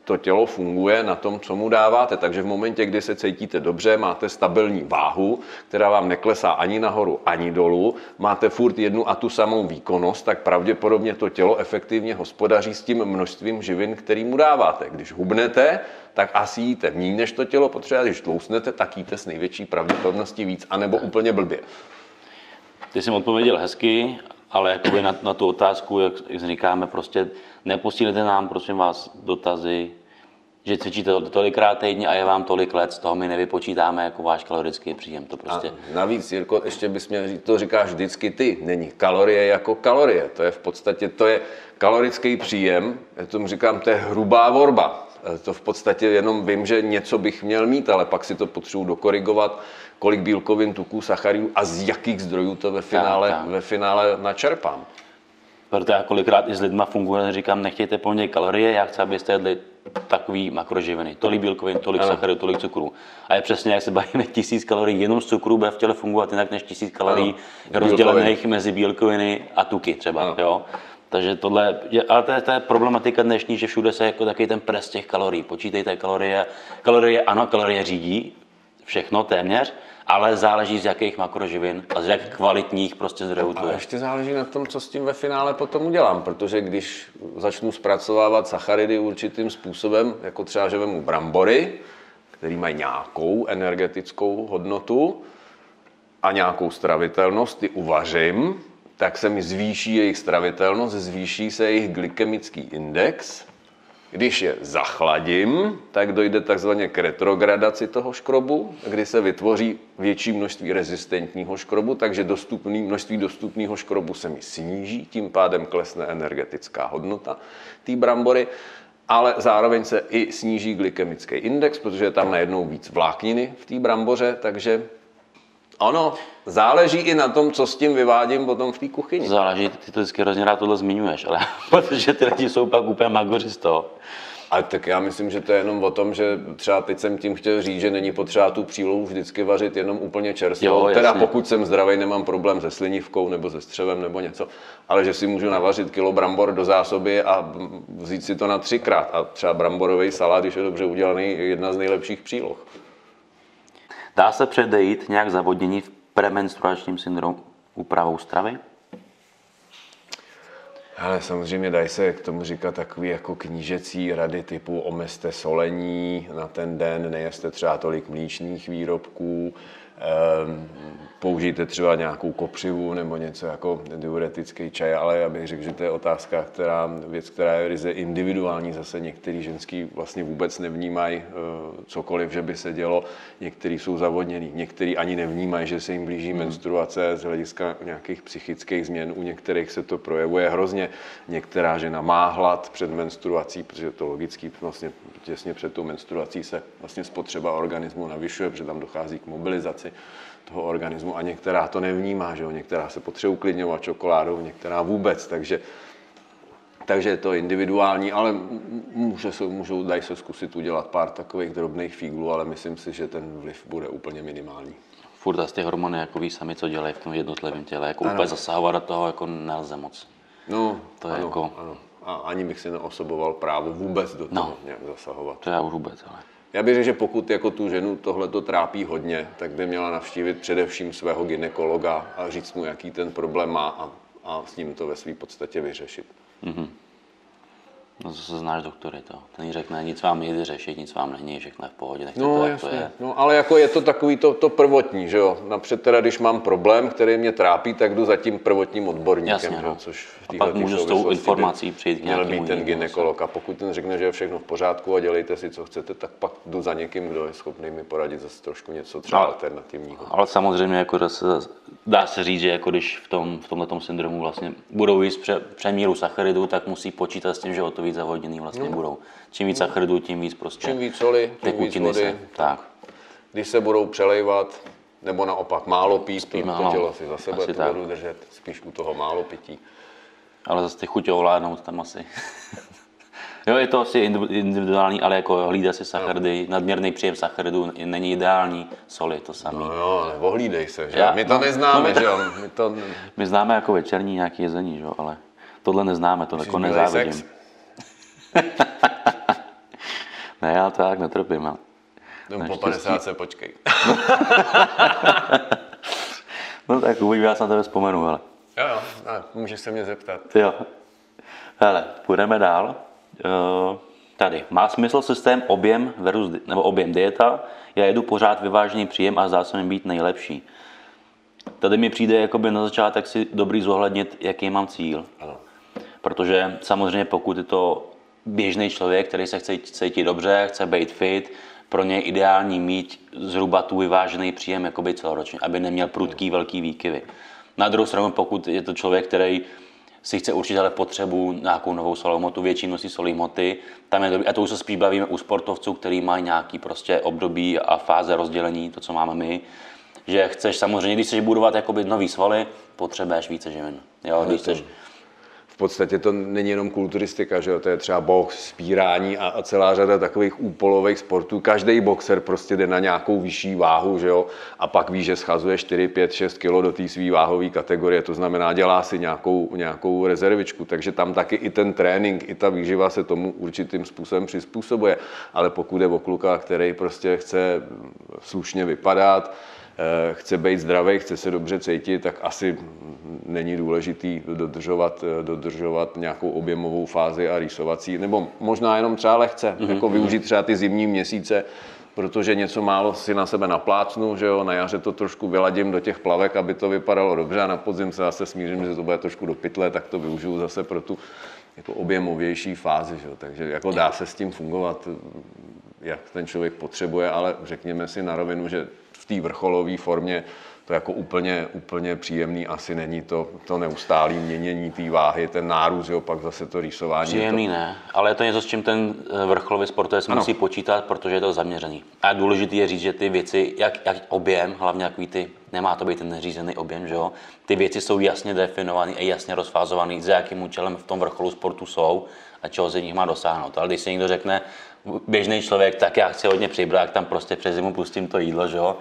to tělo funguje na tom, co mu dáváte. Takže v momentě, kdy se cítíte dobře, máte stabilní váhu, která vám neklesá ani nahoru, ani dolů, máte furt jednu a tu samou výkonnost, tak pravděpodobně to tělo efektivně hospodaří s tím množstvím živin, který mu dáváte. Když hubnete, tak asi jíte méně, než to tělo potřebuje. Když tloustnete, tak jíte s největší pravděpodobností víc, anebo úplně blbě. Ty jsi odpověděl hezky ale na tu otázku, jak říkáme, prostě neposílejte nám, prosím vás, dotazy, že cvičíte tolikrát týdně a je vám tolik let, z toho my nevypočítáme jako váš kalorický příjem. To prostě... A navíc, Jirko, ještě bys měl říct, to říkáš vždycky ty, není kalorie jako kalorie, to je v podstatě, to je kalorický příjem, já tomu říkám, to je hrubá vorba. To v podstatě jenom vím, že něco bych měl mít, ale pak si to potřebuji dokorigovat, kolik bílkovin, tuků, sacharidů a z jakých zdrojů to ve finále načerpám. Proto já kolikrát i s lidma funguje, říkám, nechtějte po mně kalorie, já chci, abyste jedli takový makroživiny. Tolik bílkovin, tolik sacharidů, tolik cukru. A je přesně, jak se bavíme, 1000 kalorií jenom z cukru bude v těle fungovat jinak než 1000 kalorií rozdělených mezi bílkoviny a tuky třeba. Ano. Jo? Takže tohle, ale to je problematika dnešní, že všude se jako takový ten pres těch kalorií. Počítejte kalorie, kalorie řídí všechno téměř, ale záleží z jakých makroživin a z jak kvalitních prostě zdrojů to je. A ještě záleží na tom, co s tím ve finále potom udělám, protože když začnu zpracovávat sacharidy určitým způsobem, jako třeba, že vemu brambory, které mají nějakou energetickou hodnotu a nějakou stravitelnost, ty uvařím, tak se mi zvýší jejich stravitelnost, zvýší se jejich glykemický index. Když je zachladím, tak dojde takzvaně k retrogradaci toho škrobu, kdy se vytvoří větší množství rezistentního škrobu, takže množství dostupného škrobu se mi sníží, tím pádem klesne energetická hodnota té brambory, ale zároveň se i sníží glykemický index, protože je tam najednou víc vlákniny v té bramboře, takže ano, záleží i na tom, co s tím vyvádím potom v té kuchyni. Záleží, ty to vždycky hrozně rád tohle zmiňuješ, ale protože ty lidi jsou pak úplně magoři z toho. A tak já myslím, že to je jenom o tom, že třeba teď jsem tím chtěl říct, že není potřeba tu přílohu vždycky vařit jenom úplně čerstvou. Teda pokud jsem zdravý, nemám problém se slinivkou nebo se střevem nebo něco, ale že si můžu navařit kilo brambor do zásoby a vzít si to na 3x. A třeba bramborový salát, když je dobře udělaný, je jedna z nejlepších příloh. Dá se předejít nějak zavodnění v premenstruačním syndromu úpravou stravy? Ale samozřejmě dají se k tomu říkat takové jako knížecí rady typu omezte solení na ten den, nejeste třeba tolik mléčných výrobků, použijte třeba nějakou kopřivu nebo něco jako diuretický čaj, ale já bych řekl, že to je otázka, která je ryze individuální. Zase některý ženský vlastně vůbec nevnímají cokoliv, že by se dělo, některý jsou zavodněný, některý ani nevnímají, že se jim blíží menstruace z hlediska nějakých psychických změn, u některých se to projevuje hrozně, některá žena má hlad před menstruací, protože to logicky vlastně těsně před tou menstruací se vlastně spotřeba organismu navyšuje, protože tam dochází k mobilizaci toho organismu a některá to nevnímá, že jo? Některá se potřebuje uklidňovat čokoládou, některá vůbec, takže je to individuální, ale dají se zkusit udělat pár takových drobných fíglů, ale myslím si, že ten vliv bude úplně minimální. Furt asi ty hormony jako ví sami, co dělají v tom jednotlivém těle, jako úplně zasahovat do toho jako nelze moc. No, to je ano, jako... ano. A ani bych si neosoboval právo vůbec do toho nějak zasahovat. To já už vůbec, ale... Já bych řekl, že pokud jako tu ženu tohleto trápí hodně, tak by měla navštívit především svého gynekologa a říct mu, jaký ten problém má a s ním to ve své podstatě vyřešit. Mm-hmm. No zase znáš doktory to. Ten řekne, nic vám nejde řešit, nic vám není, všechno je v pohodě, nechte to, jak to je. No ale jako je to takový to prvotní, že jo. Napřed teda, když mám problém, který mě trápí, tak jdu za tím prvotním odborníkem, jasně, no. Což v této souvislosti. A pak můžu s tou informací přijít k nějakému jinému. Měl být ten gynekolog a pokud ten řekne, že je všechno v pořádku a dělejte si, co chcete, tak pak jdu za někým, kdo je schopný mi poradit zase trošku něco třeba alternativního. Ale samozřejmě jako dá se říct, že jako když v tomto syndromu vlastně budou jíst přemíru sacharidů, tak musí počítat s tím, že o to víc zavodněný vlastně budou. Čím víc sacharidů, tím víc prostě. Čím víc soli, tím víc vody. Tak. Když se budou přelejvat, nebo naopak málo pít, to tělo si za sebe tu vodu držet, spíš u toho málo pití. Ale zase ty chutě ovládnout tam asi. Jo, je to asi individuální, ale jako hlídej si sacharidy, nadměrný příjem sacharidů není ideální, soli to samý. No jo, ale ohlídej se, že? My to neznáme, že jo? My známe jako večerní nějaký jezení, že jo, ale tohle neznáme, to jako nezávidím. Ne, já to tak netrpím. Ale... No, po 50 se počkej. No tak uvidím, já se na tebe vzpomenu, ale... Jo, můžeš se mě zeptat. Jo. Hele, půjdeme dál. Tady. Má smysl systém objem versus nebo objem dieta? Já jedu pořád vyvážený příjem a zásadně být nejlepší. Tady mi přijde jakoby na začátek si dobrý zohlednit, jaký mám cíl. Ano. Protože samozřejmě pokud je to běžný člověk, který se chce cítit dobře, chce být fit, pro něj ideální mít zhruba tu vyvážený příjem jakoby celoročně, aby neměl prudký velký výkyvy. Na druhou stranu, pokud je to člověk, který si chce určit ale potřebu nějakou novou solovou hmotu, větší množství solové hmoty, tam je dobrý, a to už se spíš bavíme u sportovců, který mají nějaký prostě období a fáze rozdělení, to, co máme my, že chceš samozřejmě, když chceš budovat jakoby nový svaly, potřebuješ více živin. Jo, když chceš... V podstatě to není jenom kulturistika, že jo? To je třeba box, spírání a celá řada takových úpolových sportů. Každý boxer prostě jde na nějakou vyšší váhu, že jo? A pak ví, že schazuje 4, 5, 6 kg do té své váhové kategorie, to znamená, dělá si nějakou rezervičku, takže tam taky i ten trénink, i ta výživa se tomu určitým způsobem přizpůsobuje. Ale pokud je o kluka, který prostě chce slušně vypadat, chce být zdravý, chce se dobře cítit, tak asi není důležitý dodržovat nějakou objemovou fázi a rýsovací, nebo možná jenom třeba lehce, jako využít třeba ty zimní měsíce, protože něco málo si na sebe naplácnu, že jo, na jaře to trošku vyladím do těch plavek, aby to vypadalo dobře, a na podzim se zase smířím, že to bude trošku do pytle, tak to využiju zase pro tu jako objemovější fázi, že jo, takže jako dá se s tím fungovat, jak ten člověk potřebuje, ale řekněme si na rovinu, že v té vrcholové formě to jako úplně příjemný asi není, to neustálé měnění té váhy, ten nárůst, jo, pak zase to rýsování. Příjemný ne, ale je to něco, s čím ten vrcholový sportovec musí počítat, protože je to zaměřený. A důležité je říct, že ty věci, jak objem, hlavně jak ty, nemá to být ten neřízený objem, že jo? Ty věci jsou jasně definované a jasně rozfázované, za jakým účelem v tom vrcholu sportu jsou a čeho se nich má dosáhnout. Ale když si někdo řekne, běžný člověk, tak já chci hodně přibrat, tam prostě přes zimu pustím to jídlo, že jo?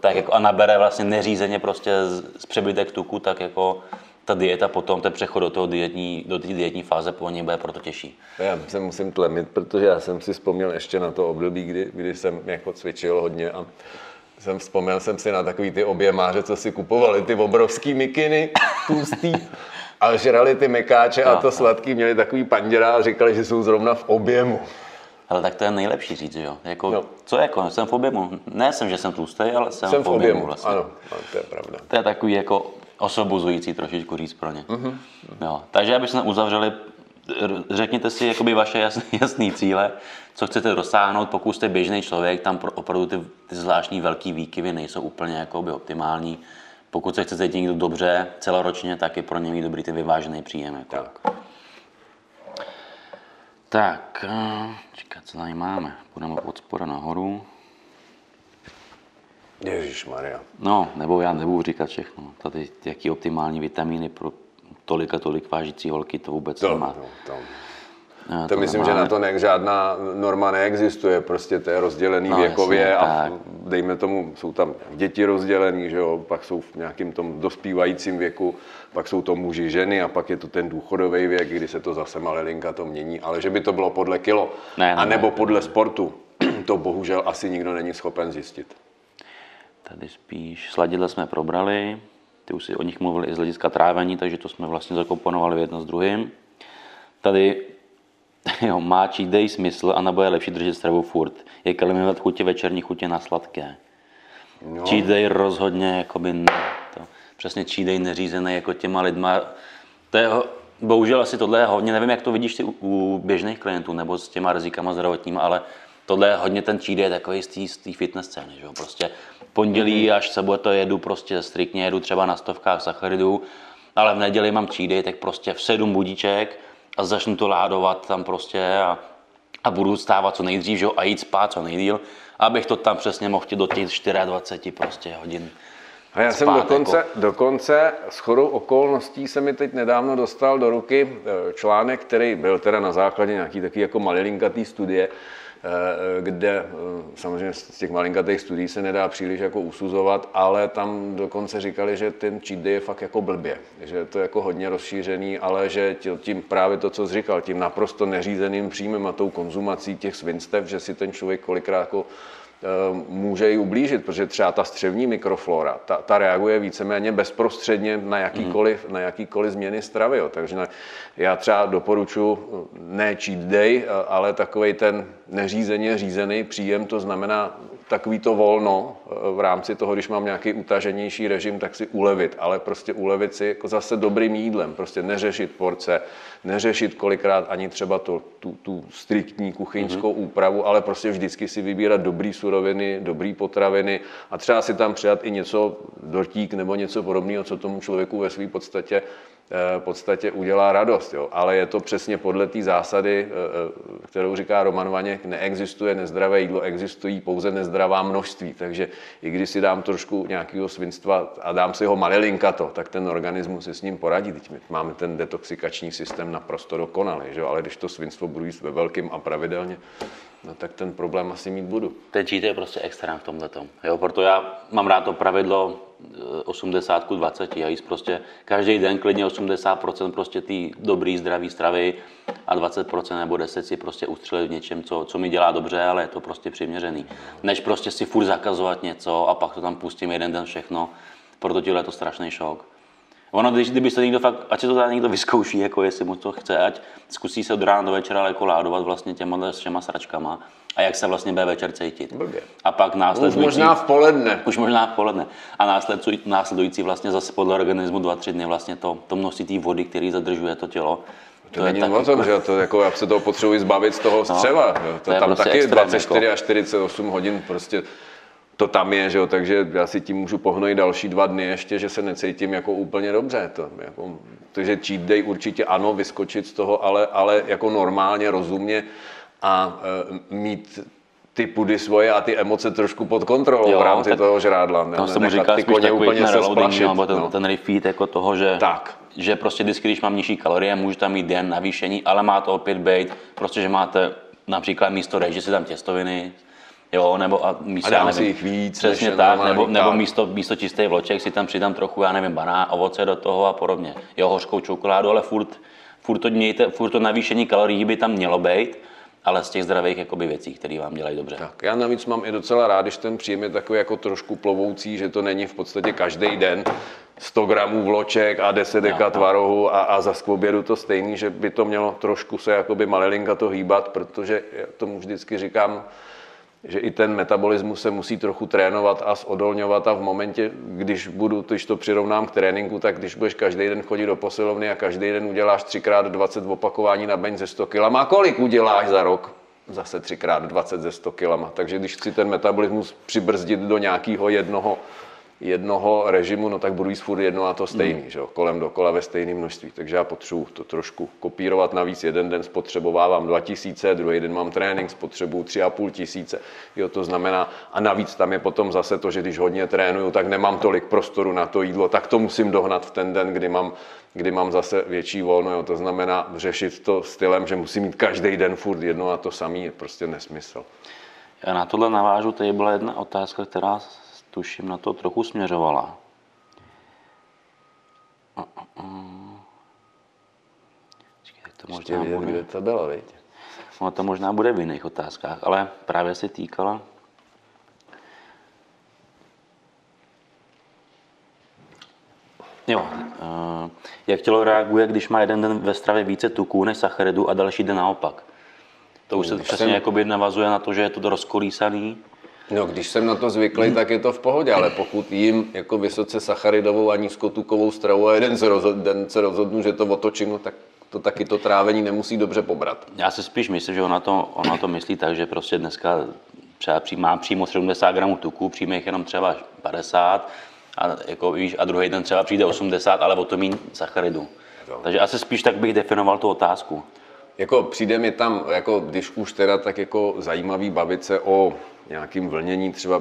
Tak jako a nabere vlastně neřízeně prostě z přebytek tuku, tak jako ta dieta potom, ten přechod do té dietní fáze po něj bude proto těžší. Já se musím tlemit, protože já jsem si vzpomněl ještě na to období, kdy jsem jako cvičil hodně a vzpomněl jsem si na takový ty objemáře, co si kupovali ty obrovský mikiny, tlustý. A žrali ty mekáče a to sladký, měli takový panděra a říkali, že jsou zrovna v objemu. Ale tak to je nejlepší říct, že jo? Jako, no. Co jako? Jsem v objemu. Ne jsem, že jsem tlustej, ale jsem v objemu. Vlastně. Ano, to je pravda. To je takový jako osobozující trošičku říct pro ně. Jo, takže abychom uzavřeli, řekněte si jakoby vaše jasné cíle, co chcete dosáhnout, pokud jste běžný člověk, tam opravdu ty zvláštní velký výkyvy nejsou úplně jakoby optimální. Pokud se chce cítit někdo dobře celoročně, tak je pro něj dobrý ten vyvážený příjem. Jako. Tak, čekat, co tady máme. Půjdeme od spora nahoru. Ježišmarja. No, nebo já nebudu říkat všechno. Tady jaký optimální vitamíny pro tolik a tolik vážící holky, to vůbec nemá. To myslím, nemáme. Že na to žádná norma neexistuje, prostě to je rozdělený věkově jasně, a dejme tomu, jsou tam děti rozdělený, že jo, pak jsou v nějakým tom dospívajícím věku, pak jsou to muži, ženy a pak je to ten důchodový věk, kdy se to zase malelinka to mění, ale že by to bylo podle kilo anebo podle sportu, to bohužel asi nikdo není schopen zjistit. Tady spíš sladidla jsme probrali, ty už si o nich mluvili i z hlediska trávení, takže to jsme vlastně zakomponovali jedno s druhým. Tady jo, máčí dej smysl, anebo je lepší držet stravu furt. Je eliminovat chutě večerní, chutě na sladké. No. Cheat day rozhodně jakoby ne. To, přesně cheat day neřízený jako těma lidma. To je, bohužel asi tohle je hodně, nevím jak to vidíš ty u běžných klientů nebo s těma rizikama zdravotníma, ale tohle je hodně ten cheat day takový z té fitness scény. Že? Prostě pondělí až sobotu jedu prostě striktně, jedu třeba na 100 sacharidů, ale v neděli mám cheat day, tak prostě v 7 budíček, a začnu to ládovat tam prostě a budu stávat co nejdřív, že jo, a jít spát co nejdýl, abych to tam přesně mohl do těch 24 prostě hodin a já spát, jsem dokonce shodou okolností se mi teď nedávno dostal do ruky článek, který byl teda na základě nějaký takový jako malilinkatý studie, kde samozřejmě z těch malinkatých studií se nedá příliš jako usuzovat, ale tam dokonce říkali, že ten cheat day je fakt jako blbě, že to je jako hodně rozšířený, ale že tím právě to, co jsi říkal, tím naprosto neřízeným příjmem a tou konzumací těch svinstev, že si ten člověk kolikrát jako může i ublížit, protože třeba ta střevní mikroflora, ta reaguje víceméně bezprostředně na jakýkoliv změny stravy. Jo. Takže já třeba doporučuji ne cheat day, ale takovej ten neřízeně řízený příjem, to znamená takový to volno v rámci toho, když mám nějaký utaženější režim, tak si ulevit, ale prostě ulevit si jako zase dobrým jídlem, prostě neřešit porce, neřešit kolikrát ani třeba tu striktní kuchyňskou úpravu, ale prostě vždycky si vybírat dobrý suroviny, dobrý potraviny a třeba si tam přidat i něco, dortík nebo něco podobného, co tomu člověku ve své podstatě udělá radost. Jo. Ale je to přesně podle té zásady, kterou říká Roman Vaněk, neexistuje nezdravé jídlo, existují pouze nezdravá množství. Takže i když si dám trošku nějakého svinstva a dám si ho malilinkato, tak ten organismus se s ním poradí. Teď máme ten detoxikační systém naprosto dokonalý, že? Ale když to svinstvo budu jíst ve velkým a pravidelně, no tak ten problém asi mít budu. Ten cheat je prostě extrém v tomhletom. Jo, proto já mám rád to pravidlo 80:20 a jíst prostě každý den klidně 80% prostě ty dobrý zdravý stravy a 20% nebo 10 si prostě ustřelit v něčem, co mi dělá dobře, ale je to prostě přiměřený. Než prostě si furt zakazovat něco a pak to tam pustím jeden den všechno, proto tohle je to strašný šok. Ono, kdyby se někdo fakt, ať se to tady někdo vyzkouší, jako jestli mu to chce, ať zkusí se od rána do večera jako ládovat vlastně těma všema sračkama a jak se vlastně bude večer cítit. A pak následující... Už možná v poledne. A následující vlastně zase podle organismu 2-3 dny vlastně to množství té vody, který zadržuje to tělo. To není o tom, že to, jako, já se toho potřebuji zbavit z toho střeva. No, to je tam prostě taky extrém, 24 jako. Až 48 hodin prostě... To tam je, že jo, takže já si tím můžu pohnojit další 2 dny ještě, že se necítím jako úplně dobře. Takže cheat day určitě ano, vyskočit z toho, ale jako normálně, rozumně a mít ty pudy svoje a ty emoce trošku pod kontrolou v rámci toho žrádla. Ne, to se mu říká spíš takový ten reloading, nebo ten refeed jako toho, že prostě vždycky, když mám nižší kalorie, můžu tam mít den navýšení, ale má to opět být, prostě, že máte například místo rejže si tam těstoviny, jo, nebo a místo, a dám si jich víc, přesně tak, nebo místo čistý vloček si tam přidám trochu, já nevím, banán, ovoce do toho a podobně. Jo, hořkou čokoládu, ale furt to navýšení kalorií by tam mělo být, ale z těch zdravých jakoby věcí, které vám dělají dobře. Tak, já navíc mám i docela rád, když ten příjem je takový jako trošku plovoucí, že to není v podstatě každý den 100 gramů vloček a 10 deka tvarohu a zas k obědu to stejný, že by to mělo trošku se jakoby malilinka to hýbat, protože já tomu vždycky říkám, že i ten metabolismus se musí trochu trénovat a zodolňovat a v momentě, když to přirovnám k tréninku, tak když budeš každý den chodit do posilovny a každý den uděláš 3x20 opakování na bench ze 100 kg, a kolik uděláš za rok? Zase 3x20 ze 100 kg. Takže když chci ten metabolismus přibrzdit do nějakého jednoho režimu, no tak budu jíst furt jedno a to stejný, že jo, kolem dokola ve stejném množství. Takže já potřebuji to trošku kopírovat, navíc jeden den spotřebovávám 2000, druhý den mám trénink, spotřebuju 3500, jo, to znamená, a navíc tam je potom zase to, že když hodně trénuju, tak nemám tolik prostoru na to jídlo, tak to musím dohnat v ten den, kdy mám zase větší volno, jo, to znamená řešit to stylem, že musím mít každý den furt jedno a to samý, je prostě nesmysl. Já na tohle navážu, tady byla jedna otázka, která tuším, na to trochu směřovala. To možná bude v jiných otázkách, ale právě se týkala. Jo. Jak tělo reaguje, když má jeden den ve stravě více tuků než sacharidů a další den naopak? To už se přesně jakoby navazuje na to, že je to rozkolísaný. No, když jsem na to zvyklý, tak je to v pohodě, ale pokud jim jako vysoce sacharidovou a nízkotukovou stravu a jeden se rozhodnu, že to otočím, no, tak to taky to trávení nemusí dobře pobrat. Já si spíš myslím, že ona to myslí tak, že prostě dneska třeba má přímo 70 gramů tuku, přijme jich jenom třeba 50 a, jako, víš, a druhý den třeba přijde 80, ale o to míň sacharidů. No. Takže asi spíš tak bych definoval tu otázku. Jako přijde mi tam, jako, když už teda tak jako zajímavý bavit se o nějakým vlnění třeba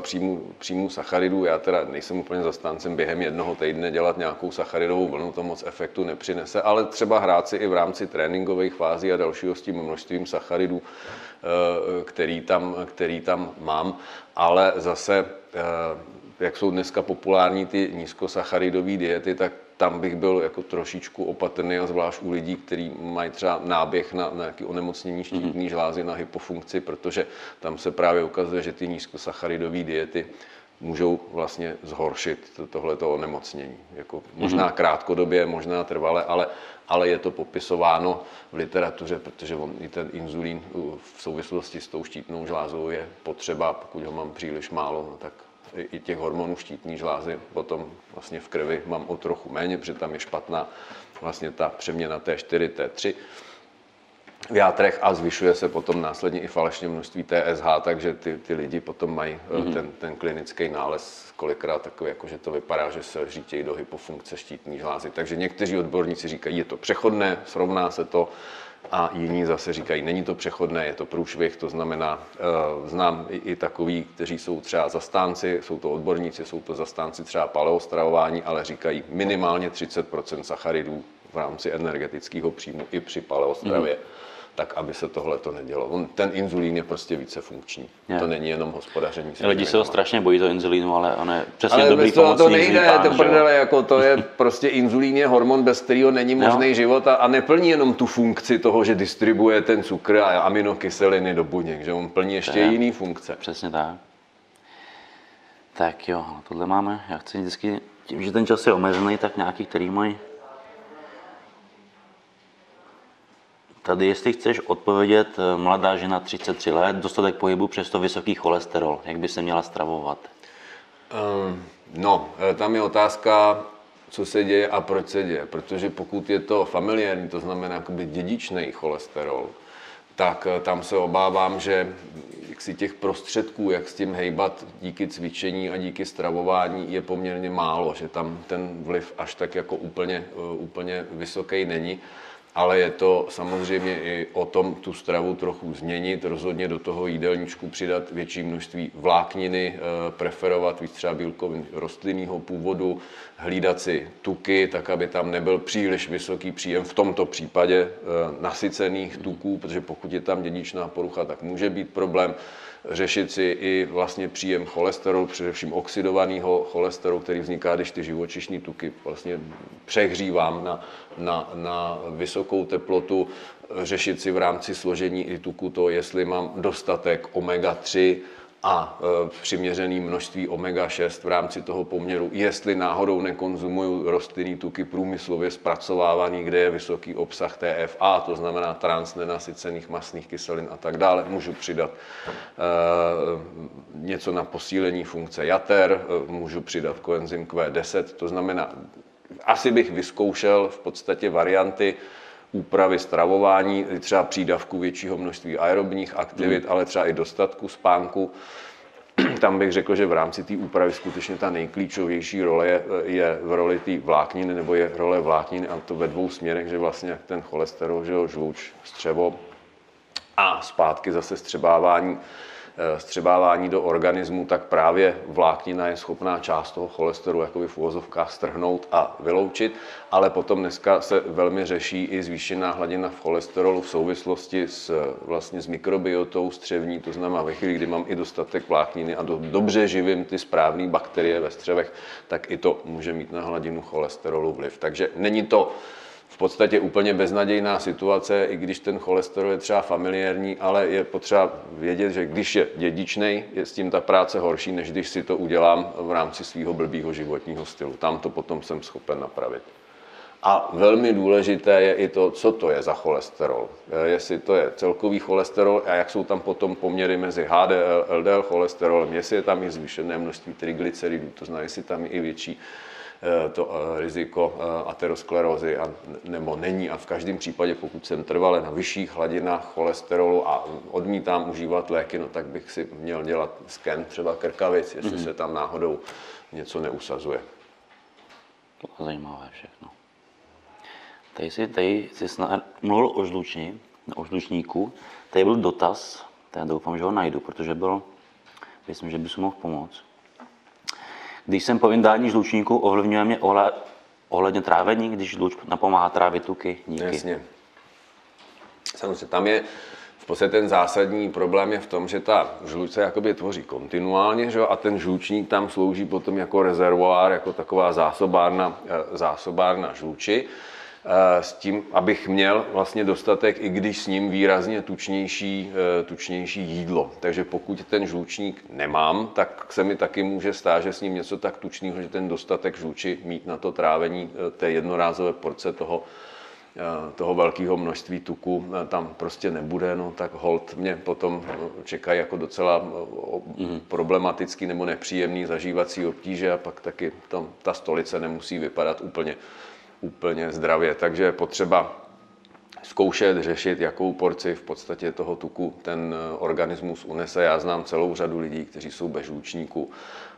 příjmu sacharidů. Já teda nejsem úplně zastáncem během jednoho týdne dělat nějakou sacharidovou vlnu, to moc efektu nepřinese, ale třeba hrát si i v rámci tréninkových fází a dalšího s tím množstvím sacharidů, který tam mám, ale zase jak jsou dneska populární ty nízkosacharidové diety, tak tam bych byl jako trošičku opatrný, a zvlášť u lidí, kteří mají třeba náběh na nějaké onemocnění štítní žlázy, na hypofunkci, protože tam se právě ukazuje, že ty nízkosacharidové diety můžou vlastně zhoršit tohleto onemocnění. Jako možná krátkodobě, možná trvale, ale je to popisováno v literatuře, protože i ten inzulín v souvislosti s tou štítnou žlázou je potřeba, pokud ho mám příliš málo, no tak i těch hormonů štítní žlázy potom vlastně v krvi mám o trochu méně, protože tam je špatná vlastně ta přeměna T4, T3 v játrech a zvyšuje se potom následně i falešně množství TSH, takže ty lidi potom mají ten klinický nález kolikrát takový, jako že to vypadá, že se žítějí do hypofunkce štítní žlázy. Takže někteří odborníci říkají, je to přechodné, srovná se to, a jiní zase říkají, není to přechodné, je to průšvih, to znamená, znám i takový, kteří jsou třeba zastánci, jsou to odborníci, jsou to zastánci třeba paleostravování, ale říkají minimálně 30% sacharidů v rámci energetického příjmu i při paleostravě, tak aby se tohle to nedělo. Ten inzulín je prostě více funkční. Je. To není jenom hospodaření. Lidi se ho strašně bojí, to inzulínu, ale on je přesně dobrý pomocný. Ale to nejde, to prdele, jako to je prostě inzulín je hormon, bez kterého není možný život, a neplní jenom tu funkci toho, že distribuje ten cukr a aminokyseliny do buněk, že on plní ještě jiný funkce. Přesně tak. Tak jo, tohle máme. Já chci vždycky, tím, že ten čas je omezený, tak nějaký, který mají. Tady, jestli chceš odpovědět, mladá žena 33 let, dostatek pohybu, přesto vysoký cholesterol, jak by se měla stravovat? No, tam je otázka, co se děje a proč se děje, protože pokud je to familiární, to znamená jakoby dědičný cholesterol, tak tam se obávám, že si těch prostředků, jak s tím hejbat díky cvičení a díky stravování, je poměrně málo, že tam ten vliv až tak jako úplně vysoký není. Ale je to samozřejmě i o tom tu stravu trochu změnit, rozhodně do toho jídelníčku přidat větší množství vlákniny, preferovat víc třeba bílkovin rostlinného původu, hlídat si tuky, tak aby tam nebyl příliš vysoký příjem, v tomto případě nasycených tuků, protože pokud je tam dědičná porucha, tak může být problém. Řešit si i vlastně příjem cholesterolu, především oxidovaného cholesterolu, který vzniká, když ty živočišní tuky vlastně přehřívám na vysokou teplotu. Řešit si v rámci složení i tuku to, jestli mám dostatek omega-3 a přiměřený množství omega-6 v rámci toho poměru, jestli náhodou nekonzumuju rostlinné tuky průmyslově zpracovávaný, kde je vysoký obsah TFA, to znamená transnenasycených mastných kyselin a tak dále. Můžu přidat něco na posílení funkce jater, můžu přidat koenzym Q10, to znamená, asi bych vyzkoušel v podstatě varianty, úpravy stravování, třeba přídavku většího množství aerobních aktivit, ale třeba i dostatku spánku. Tam bych řekl, že v rámci té úpravy skutečně ta nejklíčovější role je v roli té vlákniny, nebo je role vlákniny, a to ve dvou směrech, že vlastně ten cholesterol, že jo, žluč, střevo a zpátky zase střebávání do organismu, tak právě vláknina je schopná část toho cholesterolu jakoby v uvozovkách strhnout a vyloučit, ale potom dneska se velmi řeší i zvýšená hladina v cholesterolu v souvislosti s mikrobiotou střevní, to znamená ve chvíli, kdy mám i dostatek vlákniny a dobře živím ty správné bakterie ve střevech, tak i to může mít na hladinu cholesterolu vliv. Takže není to v podstatě úplně beznadějná situace, i když ten cholesterol je třeba familiární, ale je potřeba vědět, že když je dědičnej, je s tím ta práce horší, než když si to udělám v rámci svého blbýho životního stylu. Tam to potom jsem schopen napravit. A velmi důležité je i to, co to je za cholesterol. Jestli to je celkový cholesterol a jak jsou tam potom poměry mezi HDL, LDL cholesterolem, jestli je tam i zvýšené množství triglyceridů, to znamená, jestli tam je i větší to riziko aterosklerózy nebo není. A v každém případě, pokud jsem trvale na vyšších hladinách cholesterolu a odmítám užívat léky, no tak bych si měl dělat sken třeba krkavic, jestli se tam náhodou něco neusazuje. To je zajímavé všechno. Tady jsi mluvil o žlučníku. Tady byl dotaz, já doufám, že ho najdu, protože byl, myslím, že bys mohl pomoct. Když jsem po vyndání žlučníku, ovlivňuje mě ohledně trávení, když žluč napomáhá trávit tuky, díky. Jasně. Samozřejmě, tam je V podstatě ten zásadní problém je v tom, že ta žluč se jakoby tvoří kontinuálně, že jo, a ten žlučník tam slouží potom jako rezervoár, jako taková zásobárna žluči, s tím, abych měl vlastně dostatek, i když s ním výrazně tučnější jídlo. Takže pokud ten žlučník nemám, tak se mi taky může stát, že s ním něco tak tučného, že ten dostatek žluči mít na to trávení té jednorázové porce toho velkého množství tuku tam prostě nebude, no tak holt mě potom čekají jako docela problematický nebo nepříjemný zažívací obtíže a pak taky tam ta stolice nemusí vypadat úplně zdravě, takže je potřeba zkoušet řešit, jakou porci v podstatě toho tuku ten organismus unese. Já znám celou řadu lidí, kteří jsou bez žlučníku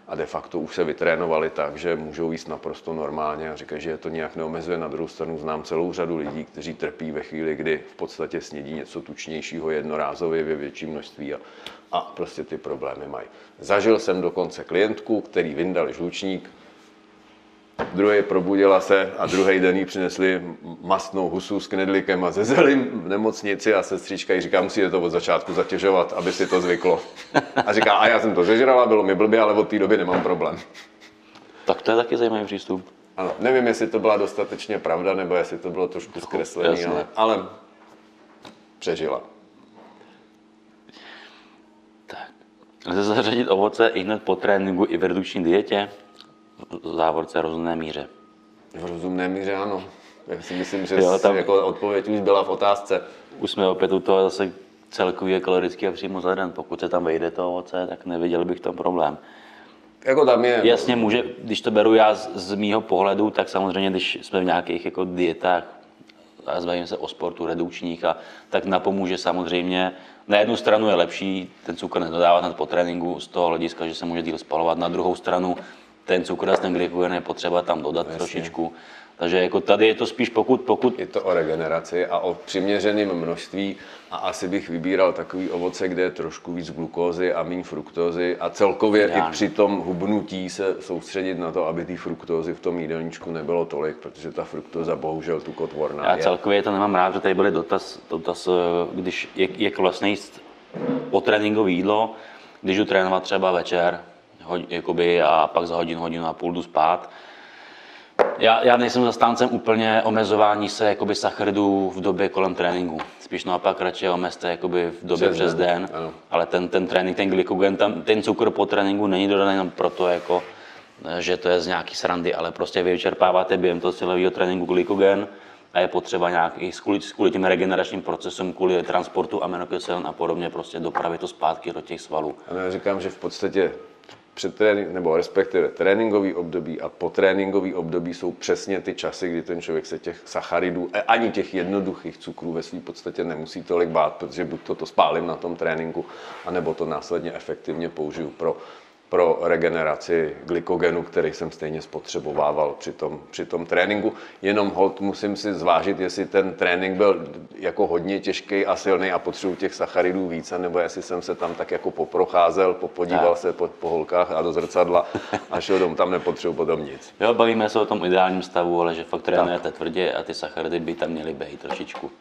a de facto už se vytrénovali tak, že můžou jíst naprosto normálně a říkají, že je to nějak neomezuje. Na druhou stranu znám celou řadu lidí, kteří trpí ve chvíli, kdy v podstatě snědí něco tučnějšího jednorázově ve větší množství a prostě ty problémy mají. Zažil jsem dokonce klientku, který vyndali žlučník, druhý probudila se a druhý den jí přinesli mastnou husu s knedlíkem a zezelím v nemocnici a sestřička jí říká, musíte to od začátku zatěžovat, aby si to zvyklo. A říká, a já jsem to zežrala, bylo mi blbě, ale od té doby nemám problém. Tak to je taky zajímavý přístup. Ano, nevím, jestli to byla dostatečně pravda, nebo jestli to bylo trošku zkreslený, ale přežila. Tak, lze zařadit ovoce i hned po tréninku i v redukční dietě? V závorce rozumné míře. V rozumné míře ano. Já si myslím, že jo, tam jako odpověď už byla v otázce. Už jsme opět u toho zase celkově kalorického příjmu za den. Pokud se tam vejde to ovoce, tak neviděl bych tam problém. Jako tam je... Jasně může, když to beru já z mýho pohledu, tak samozřejmě, když jsme v nějakých jako dietách a zbavíme se o sportu redukčních, a tak napomůže samozřejmě. Na jednu stranu je lepší ten cukr nedodávat hned po tréninku z toho hlediska, že se může díl spalovat. Na druhou stranu ten cukr s ten glykogen je potřeba tam dodat trošičku. Takže jako tady je to spíš pokud... Je to o regeneraci a o přiměřeném množství a asi bych vybíral takový ovoce, kde je trošku víc glukózy a méně fruktózy a celkově i při tom hubnutí se soustředit na to, aby ty fruktózy v tom jídelníčku nebylo tolik, protože ta fruktóza bohužel tukotvorná je. Já celkově to nemám rád, že tady byl dotaz, když je vlastně jíst po tréninkové jídlo, když jdu trénovat třeba večer, jakoby, a pak za hodinu a půl jdu spát. Já nejsem zastáncem úplně omezování se jakoby sacharidů v době kolem tréninku. Spíš naopak radši omezte jakoby v době přes den. Ano. Ale ten trénink, ten glykogen, ten cukr po tréninku není dodaný jenom proto, jako, že to je z nějaký srandy, ale prostě vy vyčerpáváte během toho silového tréninku glykogen a je potřeba nějak i kvůli těm regeneračním procesům, kvůli transportu aminokyselin a podobně, prostě dopravit to zpátky do těch svalů. Ano, já říkám, že v podstatě nebo respektive tréninkový období a potréninkový období jsou přesně ty časy, kdy ten člověk se těch sacharidů, ani těch jednoduchých cukrů ve své podstatě nemusí tolik bát, protože buď to spálím na tom tréninku, anebo to následně efektivně použiju pro regeneraci glykogenu, který jsem stejně spotřebovával při tom tréninku. Jenom holt musím si zvážit, jestli ten trénink byl jako hodně těžký a silný a potřebuji těch sacharidů více, nebo jestli jsem se tam tak jako poprocházel, popodíval se po holkách a do zrcadla a šel domů, tam nepotřebuji potom nic. Jo, bavíme se o tom ideálním stavu, ale že fakt trénujete tvrdě a ty sacharidy by tam měly být trošičku.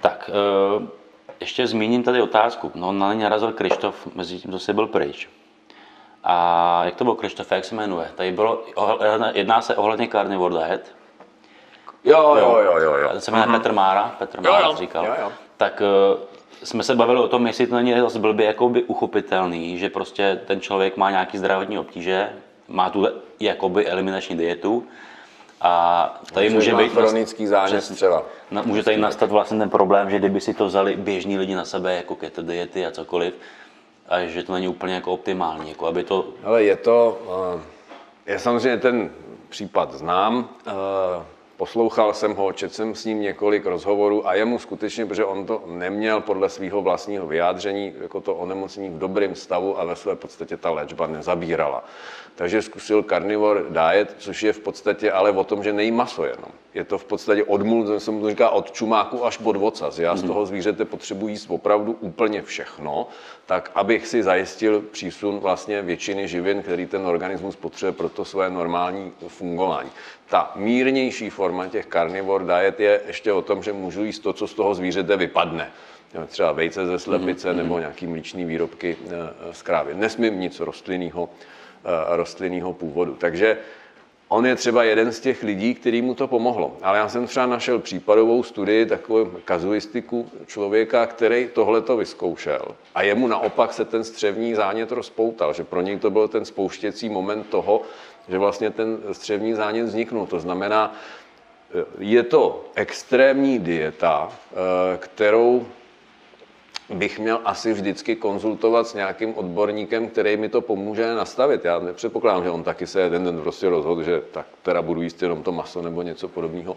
Tak, ještě zmíním tady otázku. No, na ní narazil Krištof, mezi tím zase byl pryč. A jak to bylo, Krištofe, jak se jmenuje? Tady bylo, jedná se ohledně carnivore diet. Jo. Se jmenuje Petr Mára říkal. Jo. Tak jsme se bavili o tom, jestli to není zase blbě jakoby uchopitelný, že prostě ten člověk má nějaký zdravotní obtíže, má tu jakoby eliminační dietu a tady může být chronický zánět třeba. Může tady nastat vlastně ten problém, že kdyby si to vzali běžní lidi na sebe, jako keto diety a cokoliv, a že to není úplně jako optimální, jako aby to... Ale je to... Já samozřejmě ten případ znám, poslouchal jsem ho, četl jsem s ním několik rozhovorů a jemu skutečně, protože on to neměl podle svého vlastního vyjádření, jako to onemocnění v dobrém stavu a ve své podstatě ta léčba nezabírala. Takže zkusil carnivore diet, což je v podstatě ale o tom, že nejí maso jenom. Je to v podstatě jsem to říká, od čumáku až pod ocas. Já z toho zvířete potřebuji jíst opravdu úplně všechno, tak abych si zajistil přísun vlastně většiny živin, který ten organismus potřebuje pro to své normální fungování. Ta mírnější forma těch carnivore diet je ještě o tom, že můžu jíst to, co z toho zvířete vypadne. třeba vejce ze slepice nebo nějaký mléčné výrobky z krávy. Nesmím nic rostlinného původu. Takže on je třeba jeden z těch lidí, který mu to pomohlo. Ale já jsem třeba našel případovou studii, takovou kazuistiku člověka, který tohleto vyzkoušel. A jemu naopak se ten střevní zánět rozpoutal, že pro něj to byl ten spouštěcí moment toho, že vlastně ten střevní zánět vzniknul. To znamená, je to extrémní dieta, kterou bych měl asi vždycky konzultovat s nějakým odborníkem, který mi to pomůže nastavit. Já nepředpokládám, že on taky se jeden den prostě rozhodl, že tak teda budu jíst jenom to maso nebo něco podobného.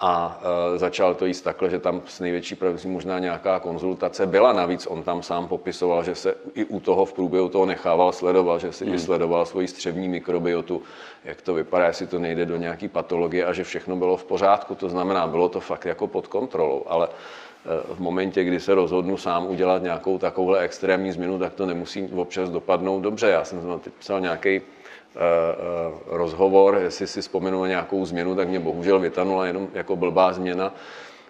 A začal to jíst takhle, že tam s největší pravděpodobností možná nějaká konzultace byla. Navíc on tam sám popisoval, že se i u toho v průběhu toho nechával sledovat, že si i sledoval svoji střevní mikrobiotu, jak to vypadá, jestli to nejde do nějaký patologie a že všechno bylo v pořádku. To znamená, bylo to fakt jako pod kontrolou, ale v momentě, kdy se rozhodnu sám udělat nějakou takovouhle extrémní změnu, tak to nemusí občas dopadnout dobře. Já jsem teď psal nějaký rozhovor, jestli si vzpomenu na nějakou změnu, tak mě bohužel vytanula jenom jako blbá změna.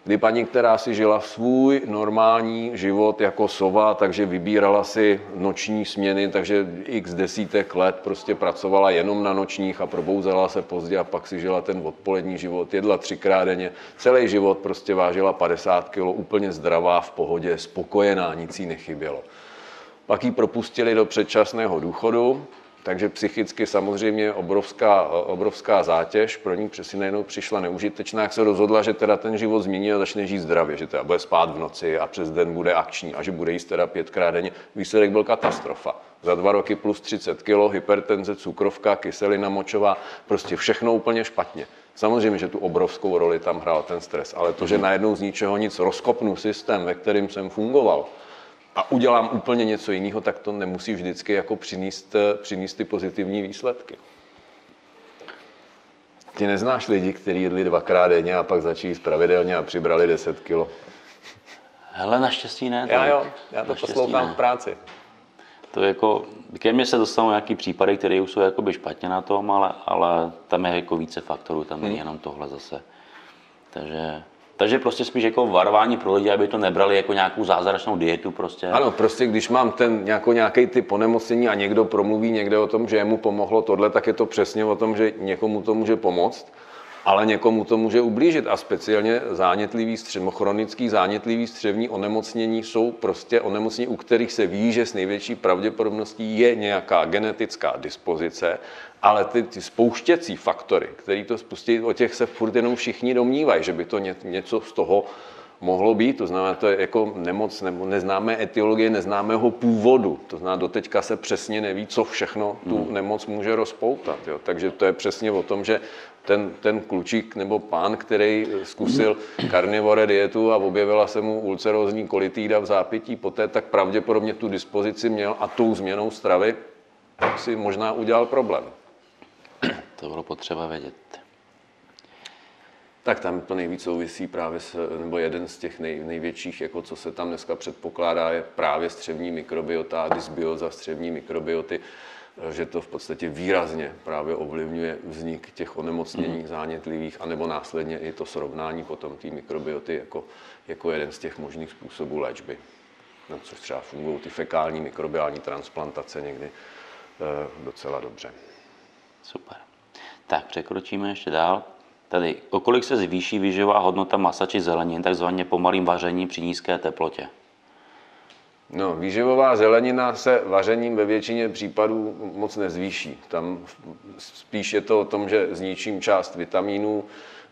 Kdy paní, která si žila svůj normální život jako sova, takže vybírala si noční směny, takže x desítek let prostě pracovala jenom na nočních a probouzela se pozdě a pak si žila ten odpolední život, jedla 3krát denně, celý život prostě vážila 50 kg, úplně zdravá, v pohodě, spokojená, nic jí nechybělo. Pak ji propustili do předčasného důchodu, takže psychicky samozřejmě obrovská zátěž pro ní, přesně najednou přišla neužitečná, jak se rozhodla, že teda ten život změní a začne žít zdravě, že teda bude spát v noci a přes den bude akční a že bude jíst teda 5krát denně. Výsledek byl katastrofa. Za 2 roky plus 30 kg, hypertenze, cukrovka, kyselina močová, prostě všechno úplně špatně. Samozřejmě, že tu obrovskou roli tam hrál ten stres, ale to, že najednou z ničeho nic rozkopnu systém, ve kterým jsem fungoval, a udělám úplně něco jiného, tak to nemusí vždycky jako přinést ty pozitivní výsledky. Ty neznáš lidi, kteří jedli 2krát denně a pak začali jíst pravidelně a přibrali 10 kilo? Hele, naštěstí ne. Já to poslouchám v práci. To jako, ke mně se dostanou nějaký případy, které už jsou jakoby špatně na tom, ale tam je jako více faktorů, tam není jenom tohle zase. Takže prostě spíš jako varování pro lidi, aby to nebrali jako nějakou zázračnou dietu prostě. Ano, prostě když mám nějaký typ onemocnění a někdo promluví někde o tom, že jemu pomohlo tohle, tak je to přesně o tom, že někomu to může pomoct, ale někomu to může ublížit. A speciálně chronický zánětlivý střevní onemocnění jsou prostě onemocnění, u kterých se ví, že s největší pravděpodobností je nějaká genetická dispozice, ale ty spouštěcí faktory, které to spustí, o těch se furt jenom všichni domnívají, že by to něco z toho mohlo být. To znamená, to je jako nemoc nebo neznámé etiologie, neznámého původu. To znamená, doteďka se přesně neví, co všechno tu nemoc může rozpoutat. Jo. Takže to je přesně o tom, že ten klučík nebo pán, který zkusil karnivore dietu a objevila se mu ulcerózní kolitída v zápětí poté, tak pravděpodobně tu dispozici měl a tou změnou stravy si možná udělal problém. To bylo potřeba vědět. Tak tam to nejvíc souvisí právě nebo jeden z těch největších, jako co se tam dneska předpokládá, je právě střevní mikrobiota a dysbioza střevní mikrobioty, že to v podstatě výrazně právě ovlivňuje vznik těch onemocnění zánětlivých, anebo následně i to srovnání potom té mikrobioty jako jeden z těch možných způsobů léčby. No, což třeba fungují ty fekální mikrobiální transplantace někdy docela dobře. Super. Tak překročíme ještě dál. Tady, o kolik se zvýší výživová hodnota masa či zelenin, takzvaně pomalým vařením při nízké teplotě? No, výživová zelenina se vařením ve většině případů moc nezvýší. Tam spíš je to o tom, že zničím část vitamínů,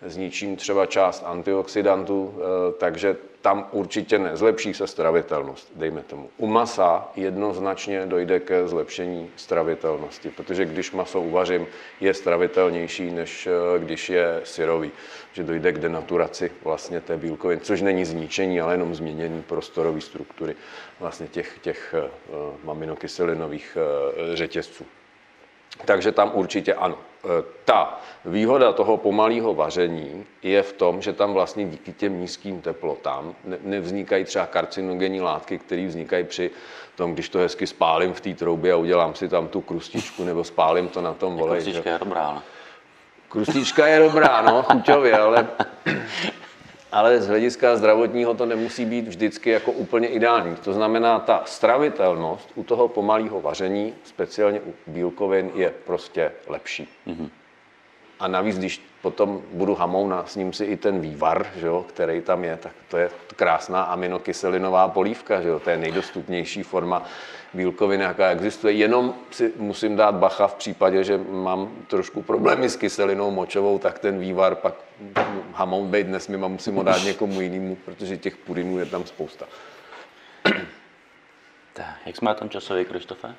zničím třeba část antioxidantů, takže tam určitě nezlepší se stravitelnost, dejme tomu. U masa jednoznačně dojde ke zlepšení stravitelnosti, protože když maso uvařím, je stravitelnější, než když je syrový. Že dojde k denaturaci vlastně té bílkoviny, což není zničení, ale jenom změnění prostorové struktury vlastně těch aminokyselinových řetězců. Takže tam určitě ano. Ta výhoda toho pomalého vaření je v tom, že tam vlastně díky těm nízkým teplotám nevznikají třeba karcinogenní látky, které vznikají při tom, když to hezky spálím v té troubě a udělám si tam tu krustičku nebo spálím to na tom voleji. Krustička je dobrá, no. Krustička je dobrá, no, chuťově, ale ale z hlediska zdravotního to nemusí být vždycky jako úplně ideální. To znamená, ta stravitelnost u toho pomalého vaření, speciálně u bílkovin, je prostě lepší. Mm-hmm. A navíc, když potom budu hamouna, s ním si i ten vývar, že jo, který tam je, tak to je krásná aminokyselinová polívka, že jo, to je nejdostupnější forma bílkovin, jaká existuje. Jenom si musím dát bacha v případě, že mám trošku problémy s kyselinou močovou, tak ten vývar pak hamoun bejt nesmím a musím ho dát někomu jinému, protože těch purinů je tam spousta. Tak, jak jsme na tom časově, Krištofe?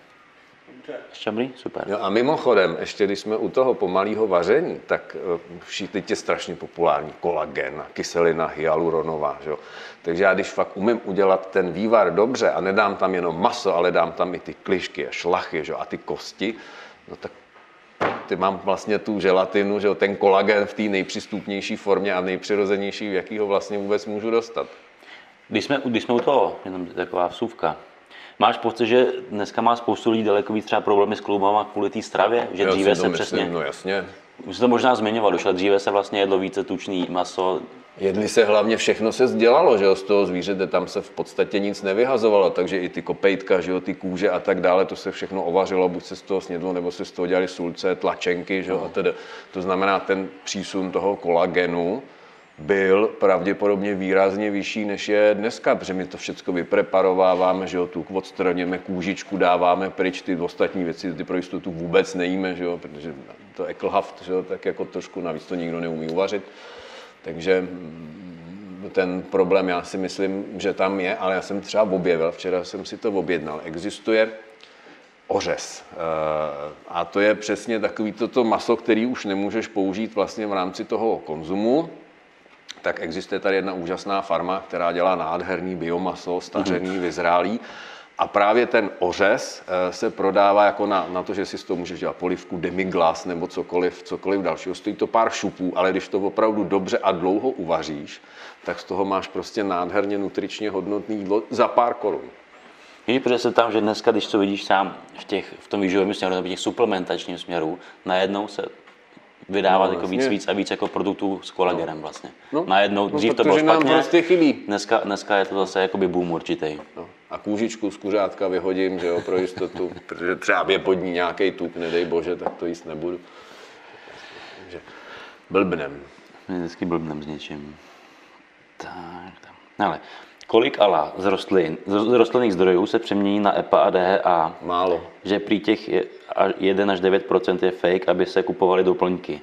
Šťamlý? Super. Jo, a mimochodem, ještě když jsme u toho pomalého vaření, tak všichni je strašně populární kolagen, kyselina hyaluronová. Že jo? Takže já když fakt umím udělat ten vývar dobře a nedám tam jenom maso, ale dám tam i ty klišky a šlachy, že jo? A ty kosti, no tak ty mám vlastně tu želatinu, že jo? Ten kolagen v té nejpřístupnější formě a nejpřirozenější, v jaký ho vlastně vůbec můžu dostat. Když jsme u toho, jenom taková vsuvka. Máš pocit, že dneska má spoustu lidí daleko víc třeba problémy s kloubama kvůli té stravě? Že dříve se přesně... No jasně. Už se to možná zmiňovalo, ale dříve se vlastně jedlo více tučný maso. Jedli se hlavně, všechno se dělalo, že jo, z toho zvířete, tam se v podstatě nic nevyhazovalo, takže i ty kopejtka, že jo, ty kůže a tak dále, to se všechno ovařilo, buď se z toho snědlo, nebo se z toho dělali sulce, tlačenky, že jo, a tedy. To znamená, ten přísun toho kolagenu byl pravděpodobně výrazně vyšší, než je dneska, protože my to všechno vypreparováváme, že jo, tu odstraněme, kůžičku dáváme pryč, ty ostatní věci, ty pro jistotu vůbec nejíme, že jo, protože to ekelhaft, že jo, tak jako trošku navíc to nikdo neumí uvařit. Takže ten problém, já si myslím, že tam je, ale já jsem třeba objevil, včera jsem si to objednal, existuje ořez. A to je přesně takový toto maso, který už nemůžeš použít vlastně v rámci toho konzumu. Tak existuje tady jedna úžasná farma, která dělá nádherný biomaso, stařený, vyzrálý. A právě ten ořez se prodává jako na to, že si z toho můžeš dělat polivku, demiglas nebo cokoliv dalšího. Stojí to pár šupů, ale když to opravdu dobře a dlouho uvaříš, tak z toho máš prostě nádherně nutričně hodnotný jídlo za pár korun. Víš, protože se tam, že dneska, když to vidíš sám v tom výživovém směru nebo těch suplementačním směru, najednou se vydávat jako víc a víc jako produktů s kolagenem vlastně. Najednou dřív to bylo špatně, prostě chybí. Dneska je to zase jakoby boom určitý. No. A kůžičku z kuřátka vyhodím, že jo, pro jistotu, protože třeba je pod ní nějaký tuk, nedej bože, tak to jíst nebudu. Blbnem. Vždycky blbnem s něčím. Tak. Ale kolik z rostlinných zdrojů se přemění na EPA a DHA? Málo. Že prý těch 1 až 9% je fake, aby se kupovaly doplňky.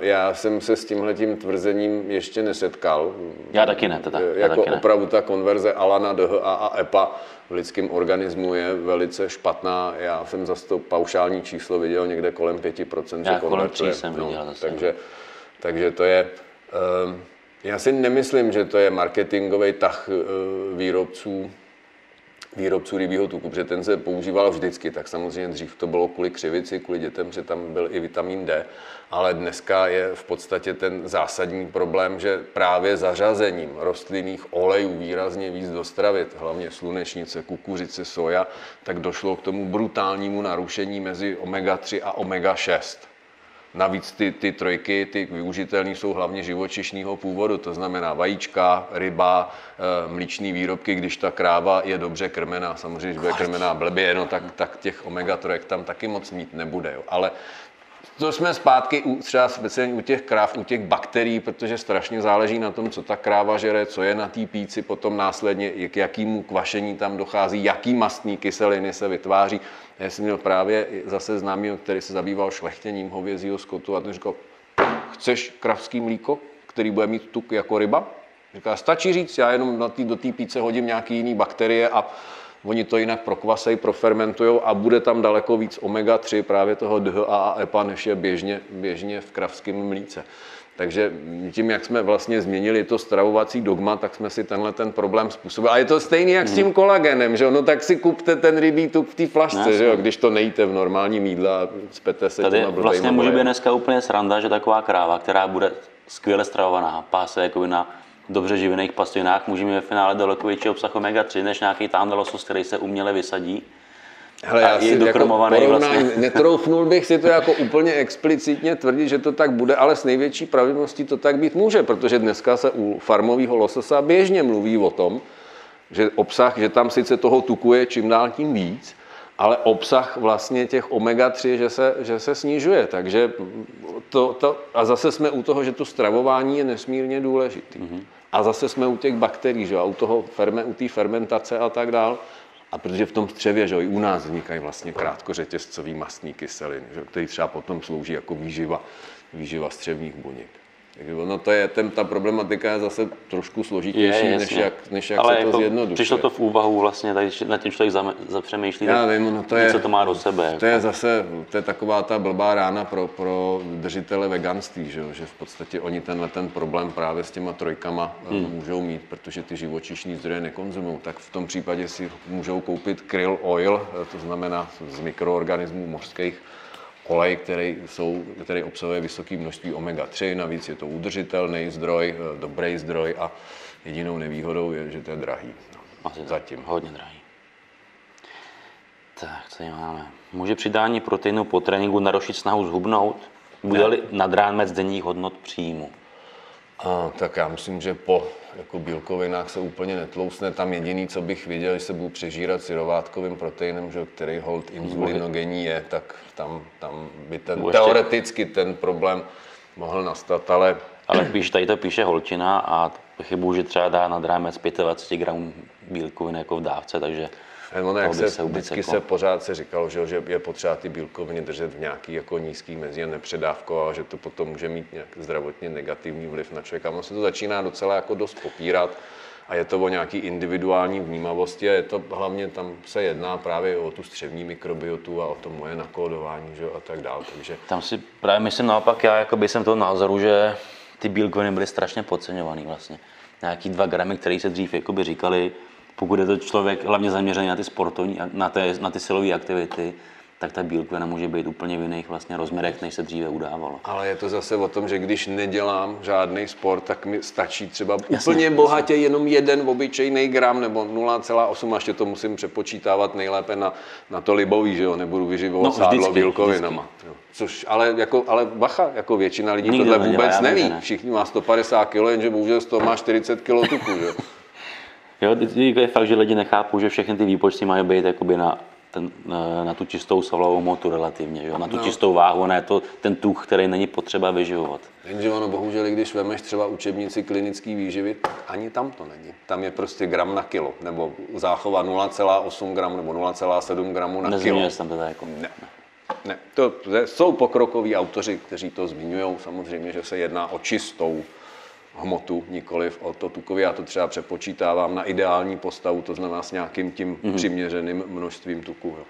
Já jsem se s tímhletím tvrzením ještě nesetkal. Já taky ne. Opravdu ta konverze ALA, DHA a EPA v lidském organismu je velice špatná. Já jsem za to paušální číslo viděl někde kolem 5%. Já kolem 3 jsem viděl zase. Takže to je... Já si nemyslím, že to je marketingový tah výrobců rybího tuku, protože ten se používal vždycky, tak samozřejmě dřív to bylo kvůli křivici, kvůli dětem, že tam byl i vitamin D, ale dneska je v podstatě ten zásadní problém, že právě zařazením rostlinných olejů výrazně víc do stravy, hlavně slunečnice, kukuřice, soja, tak došlo k tomu brutálnímu narušení mezi omega-3 a omega-6. Navíc ty trojky, ty využitelné jsou hlavně živočišného původu, to znamená vajíčka, ryba, mléčné výrobky, když ta kráva je dobře krmená, samozřejmě, když bude krmená blbě, no, tak těch omega-3 tam taky moc mít nebude. Jo. Ale to jsme zpátky třeba speciálně u těch kráv, u těch bakterií, protože strašně záleží na tom, co ta kráva žere, co je na té píci, potom následně k jakému kvašení tam dochází, jaký mastný kyseliny se vytváří. Já jsem měl právě zase známýho, který se zabýval šlechtěním hovězího skotu a ten říkal, chceš kravský mlíko, který bude mít tuk jako ryba? Říká, stačí říct, já jenom do té píce hodím nějaký jiný bakterie a oni to jinak prokvasejí, profermentujou a bude tam daleko víc omega-3 právě toho DHA a EPA, než je běžně v kravském mlíce. Takže tím, jak jsme vlastně změnili to stravovací dogma, tak jsme si tenhle ten problém způsobili. A je to stejný jak s tím kolagenem, že jo? No tak si kupte ten rybí tuk v té flašce, že jo? Když to nejíte v normálním jídle a cpete se tady těma blbejma. Vlastně může být dneska úplně sranda, že taková kráva, která bude skvěle stravovaná, páse jakoby na dobře živených pastvinách, můžeme ve finále daleko větší obsah omega-3, než nějaký tamhle losos, který se uměle vysadí. Hele, já si porovnání netroufnul bych si to jako úplně explicitně tvrdit, že to tak bude, ale s největší pravděpodobností to tak být může, protože dneska se u farmového lososa běžně mluví o tom, že obsah, že tam sice toho tuku je čím dál tím víc, ale obsah vlastně těch omega-3, že se snižuje. Takže a zase jsme u toho, že to stravování je nesmírně důležité. Mm-hmm. A zase jsme u těch bakterií, že? A u té fermentace a tak dál. A protože v tom střevě, že i u nás vznikají vlastně krátkořetězcový mastný kyseliny, že? Který třeba potom slouží jako výživa střevních buněk. Takže no to je, ta problematika je zase trošku složitější, než jak ale se jako to zjednodušuje. Přišlo to v úvahu vlastně, tady nad tím člověk přemýšlí, co to má do sebe. To je zase, to je taková ta blbá rána pro držitele veganství, že v podstatě oni ten problém právě s těma trojkama můžou mít, protože ty živočišní zdroje nekonzumují. Tak v tom případě si můžou koupit krill oil, to znamená z mikroorganismů mořských, olej, který obsahuje vysoké množství omega-3, navíc je to udržitelný zdroj, dobrý zdroj a jedinou nevýhodou je, že to je drahý. No, zatím. Hodně drahý. Tak, co máme? Může přidání proteinu po tréninku narušit snahu zhubnout? Bude-li nad rámec denních hodnot příjmu? Tak já myslím, že po bílkovinách se úplně netlousne. Tam jediný, co bych viděl, že se budu přežírat syrovátkovým proteinem, že, který hold insulinogenní je, tak tam by teoreticky ten problém mohl nastat, ale tady to píše Holčina a chybu, že třeba dá nad rámec 25 gramů bílkovin jako v dávce, takže... No, jak se pořád se říkalo, že je potřeba ty bílkoviny držet v nějaký jako nízký mezi a nepředávkovat, že to potom může mít nějak zdravotně negativní vliv na člověka. Ono se to začíná docela jako dost popírat a je to o nějaký individuální vnímavosti a je to hlavně, tam se jedná právě o tu střevní mikrobiotu a o to moje nakódování, že, a tak dále. Takže... Tam si právě myslím naopak, já jakoby jsem toho názoru, že ty bílkoviny byly strašně podceňované vlastně. Nějaký 2 gramy, které se dřív jakoby říkali, pokud je to člověk hlavně zaměřený na ty sportovní, na ty silové aktivity, tak ta bílkovina může být úplně v jiných vlastně rozměrech, než se dříve udávalo. Ale je to zase o tom, že když nedělám žádný sport, tak mi stačí třeba úplně bohatě jenom 1 obyčejný gram nebo 0,8, až to musím přepočítávat nejlépe na to libový, že jo, nebudu vyživovat sádlo bílkovinama. Což, ale bacha, jako většina lidí nikdo tohle vůbec neví. Všichni má 150 kg, jenže bohužel z toho má 40 kg tuku, že? Jo, je fakt, že lidi nechápou, že všechny ty výpočty mají být jakoby na tu čistou svalovou motu relativně, jo? Na tu čistou váhu, ne to ten tuk, který není potřeba vyživovat. Jenže ono bohužel, když vemeš třeba učebnici klinický výživy, ani tam to není. Tam je prostě gram na kilo, nebo záchova 0,8 gramu nebo 0,7 gramu na kilo. Nezmiňuje tam to jako... Ne. To jsou pokrokoví autoři, kteří to zmiňují, samozřejmě, že se jedná o čistou hmotu, nikoliv o to tukově. Já to třeba přepočítávám na ideální postavu, to znamená s nějakým tím přiměřeným množstvím tuku. Jo.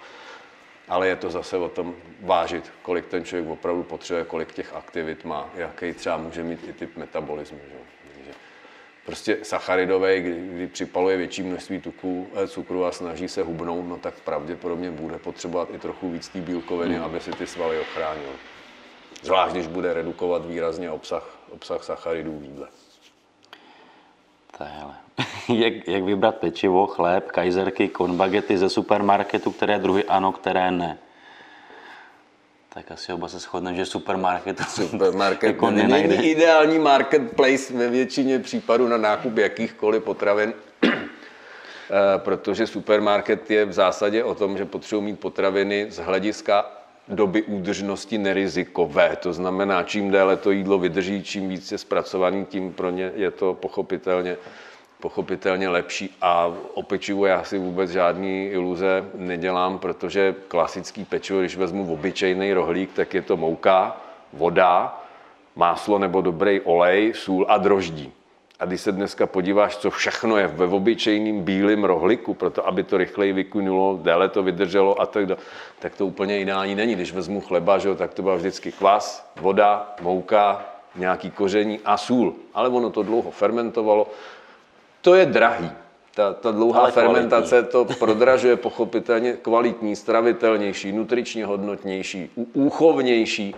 Ale je to zase o tom vážit, kolik ten člověk opravdu potřebuje, kolik těch aktivit má, jaký třeba může mít i typ metabolismu. Jo. Prostě sacharidový, kdy připaluje větší množství cukru a snaží se hubnout, no tak pravděpodobně bude potřebovat i trochu víc té bílkoviny, aby si ty svaly ochránil. Zvlášť, když bude redukovat výrazně obsah sacharidů v jídle. Jak vybrat pečivo, chléb, kajzerky, konbagety ze supermarketu, které druhy ano, které ne? Tak asi oba se shodneme, že supermarket není ideální marketplace ve většině případů na nákup jakýchkoliv potravin. Protože supermarket je v zásadě o tom, že potřebuji mít potraviny z hlediska doby údržnosti nerizikové. To znamená, čím déle to jídlo vydrží, čím víc je zpracovaný, tím pro ně je to pochopitelně lepší. A o pečivu já si vůbec žádný iluze nedělám, protože klasický pečivo, když vezmu obyčejný rohlík, tak je to mouka, voda, máslo nebo dobrý olej, sůl a droždí. A když se dneska podíváš, co všechno je ve obyčejným bílým rohliku, proto aby to rychleji vykunulo, déle to vydrželo a tak dále, tak to úplně ideální není. Když vezmu chleba, že jo, tak to byla vždycky kvas, voda, mouka, nějaký koření a sůl. Ale ono to dlouho fermentovalo. To je drahý. Ta dlouhá fermentace to prodražuje pochopitelně, kvalitní, stravitelnější, nutričně hodnotnější, úchovnější.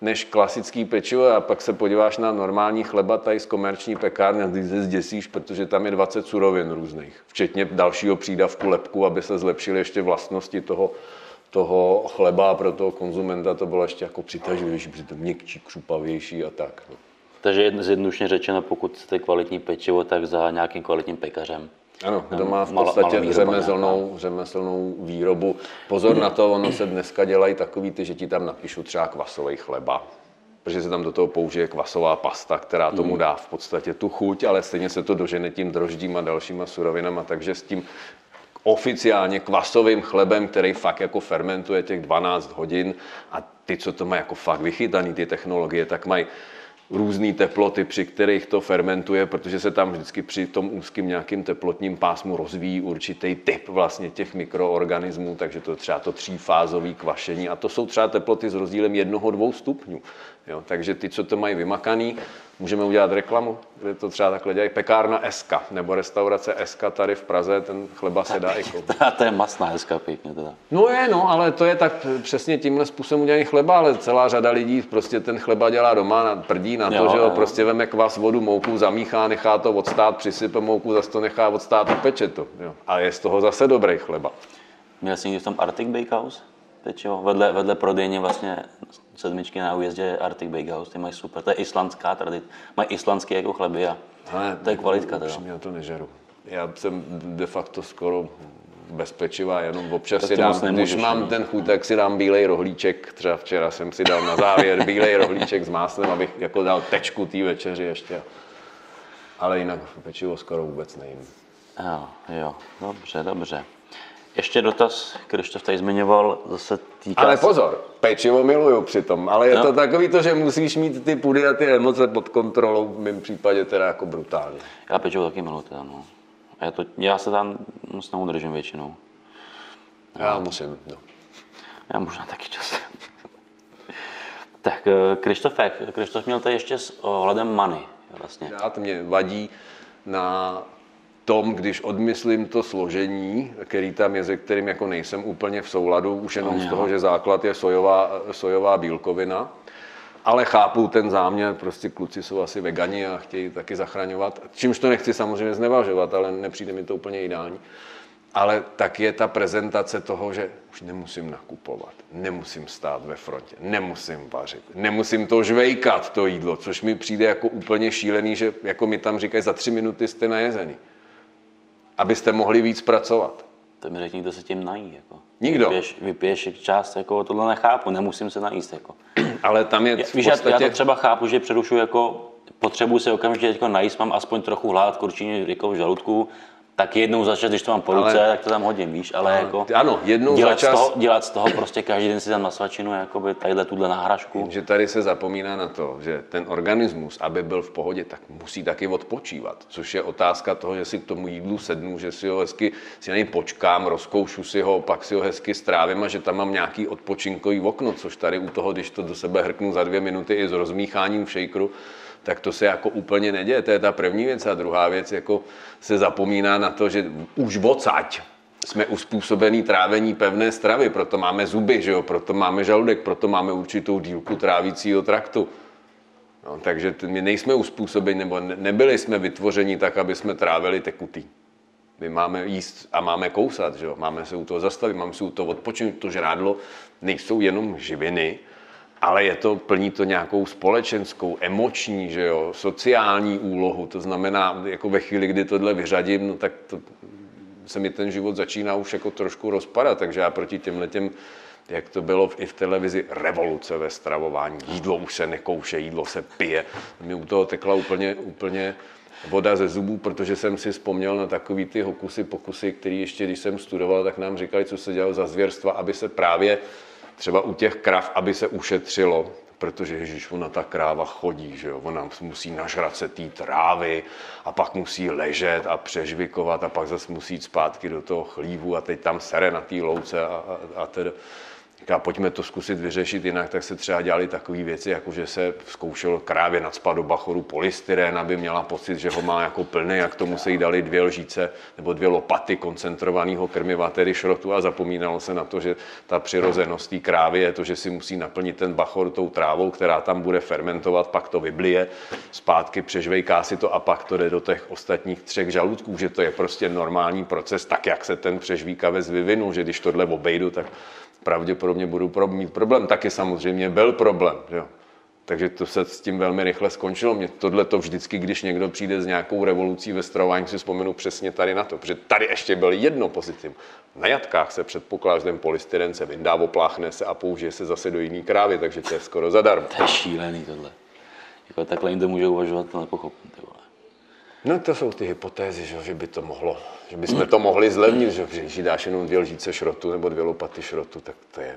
než klasický pečivo a pak se podíváš na normální chleba tady z komerční pekárny a ty se zděsíš, protože tam je 20 surovin různých, včetně dalšího přídavku lepku, aby se zlepšily ještě vlastnosti toho chleba a pro toho konzumenta to bylo ještě jako přitažlivější, přitom měkčí, křupavější a tak. No. Takže zjednodušeně řečeno, pokud jste kvalitní pečivo, tak za nějakým kvalitním pekařem. Ano, kdo má v podstatě řemeslnou výrobu. Pozor na to, ono se dneska dělají takový ty, že ti tam napíšu třeba kvasový chleba. Protože se tam do toho použije kvasová pasta, která tomu dá v podstatě tu chuť, ale stejně se to dožene tím droždím a dalšíma surovinama, takže s tím oficiálně kvasovým chlebem, který fakt jako fermentuje těch 12 hodin a ty, co to mají jako fakt vychytaný, ty technologie, tak mají různé teploty, při kterých to fermentuje, protože se tam vždycky při tom úzkým nějakým teplotním pásmu rozvíjí určitý typ vlastně těch mikroorganismů, takže to je třeba to třífázové kvašení a to jsou třeba teploty s rozdílem 1-2 stupňů. Jo, takže ty, co to mají vymakaný, můžeme udělat reklamu, kde to třeba takhle dělají pekárna SK nebo restaurace SK tady v Praze, ten chleba se dá i koupit. To je masná SK pěkně teda. No je, no, ale to je tak přesně tímhle způsobem udělaný chleba, ale celá řada lidí prostě ten chleba dělá doma, prdí na to, jo, že jo, prostě veme kvas, vodu, mouku, zamíchá, nechá to odstát, přisype mouku, zase to nechá odstát a peče to. Jo. A je z toho zase dobrý chleba. Měl jsi někdy v tom Arctic Bakehouse? Pečivo. Vedle prodejně vlastně sedmičky na Újezdě Arctic Bakehouse, ty mají super, to je islandská tradice, mají islandský jako chleby a ale to je kvalitka teda. Já to nežeru, já jsem de facto skoro bez pečiva, jenom občas tak si dám, nemůžeš, když mám ten chuť, tak si dám bílej rohlíček, třeba včera jsem si dal na závěr bílej rohlíček s máslem, abych jako dal tečku té večeři ještě, ale jinak pečivo skoro vůbec nejím. Jo, dobře. Ještě dotaz, Krištof tady zmiňoval, zase týká... Ale pozor, pečivo miluju přitom, ale je to takový to, že musíš mít ty pudy a ty emoce pod kontrolou, v mém případě teda jako brutálně. Já pečivo taky miluju teda, no. Já se tam moc neudržím většinou. Já musím, no. Já možná taky čas. Tak, Krištof měl tady ještě s ohledem many, vlastně. To mě vadí na... tom, když odmyslím to složení, který tam je, se kterým jako nejsem úplně v souladu, už jenom z toho, že základ je sojová bílkovina, ale chápu ten záměr, prostě kluci jsou asi vegani a chtějí taky zachraňovat, čímž to nechci samozřejmě znevažovat, ale nepřijde mi to úplně ideální. Ale tak je ta prezentace toho, že už nemusím nakupovat, nemusím stát ve frontě, nemusím vařit, nemusím to žvejkat, to jídlo, což mi přijde jako úplně šílený, že jako mi tam říkají, za 3 minuty jste najezený. Abyste mohli víc pracovat. To mi řekni, kdo se tím nají. Jako. Nikdo. Vypiješ část, jako, tohle nechápu, nemusím se najíst. Jako. Ale tam je v podstatě... Já to třeba chápu, že přerušuji, jako, potřebuji se okamžitě jako najíst, mám aspoň trochu hlad, kurčení jako v žaludku, tak jednou za čas, když to mám po ruce, tak to tam hodím, víš, ale jako... Ano, jednou za čas... Dělat z toho prostě každý den si tam na svačinu, jakoby tuhle náhražku. Že tady se zapomíná na to, že ten organismus, aby byl v pohodě, tak musí taky odpočívat, což je otázka toho, že si k tomu jídlu sednu, že si ho hezky, si na něj počkám, rozkoušu si ho, pak si ho hezky strávím a že tam mám nějaký odpočinkový okno, což tady u toho, když to do sebe hrknu za 2 minuty i s rozmícháním v shakeru, tak to se jako úplně neděje. To je ta první věc. A druhá věc, jako se zapomíná na to, že už odsaď jsme uspůsobení trávení pevné stravy, proto máme zuby, že jo? Proto máme žaludek, proto máme určitou dílku trávicího traktu. No, takže my nejsme uspůsobeni, nebo nebyli jsme vytvořeni tak, aby jsme trávili tekutý. My máme jíst a máme kousat, že jo? Máme se u toho zastavit, máme se u toho odpočinout, to žrádlo nejsou jenom živiny, ale plní to nějakou společenskou, emoční, že jo, sociální úlohu. To znamená, jako ve chvíli, kdy tohle vyřadím, no tak se mi ten život začíná už jako trošku rozpadat. Takže já proti těmhletěm, jak to bylo i v televizi, revoluce ve stravování. Jídlo už se nekouše, jídlo se pije. Mi u toho tekla úplně voda ze zubů, protože jsem si vzpomněl na takový ty hokusy, pokusy, který ještě, když jsem studoval, tak nám říkali, co se dělalo za zvěrstva, aby se právě třeba u těch krav, aby se ušetřilo, protože ježiš, ona ta kráva chodí, že jo, ona musí nažrat se té trávy a pak musí ležet a přežvikovat a pak zase musí jít zpátky do toho chlívu a teď tam sere na té louce a teda. Říká, pojďme to zkusit vyřešit jinak, tak se třeba dělali takové věci, jako že se zkoušel krávě nacpat do bachoru polystyrén, aby měla pocit, že ho má jako plný, a k tomu se jí dali dvě lžíce nebo dvě lopaty koncentrovaného krmiva, tedy šrotu, a zapomínalo se na to, že ta přirozenost té krávy je to, že si musí naplnit ten bachor tou trávou, která tam bude fermentovat, pak to vyblije, zpátky přežvejká si to a pak to jde do těch ostatních třech žaludků, že to je prostě normální proces, tak jak se ten přežvíkavec vyvinul, že když tohle obejdu, tak pravděpodobně budu mít problém. Taky samozřejmě byl problém. Jo. Takže to se s tím velmi rychle skončilo. Mě tohle to vždycky, když někdo přijde s nějakou revolucí ve stravování, si vzpomenu přesně tady na to. Protože tady ještě byl jedno pozitiv. Na jatkách se předpokládá, že ten polystyren se vyndá, opláchne se a použije se zase do jiný krávy, takže to je skoro zadarmo. To je šílený tohle. Jako takhle jim to může uvažovat, to nepochopím. No to jsou ty hypotézy, že by to mohlo, že bychom to mohli zlevnit, že když dáš jenom dvě lžíce šrotu nebo dvě lopaty šrotu, tak to je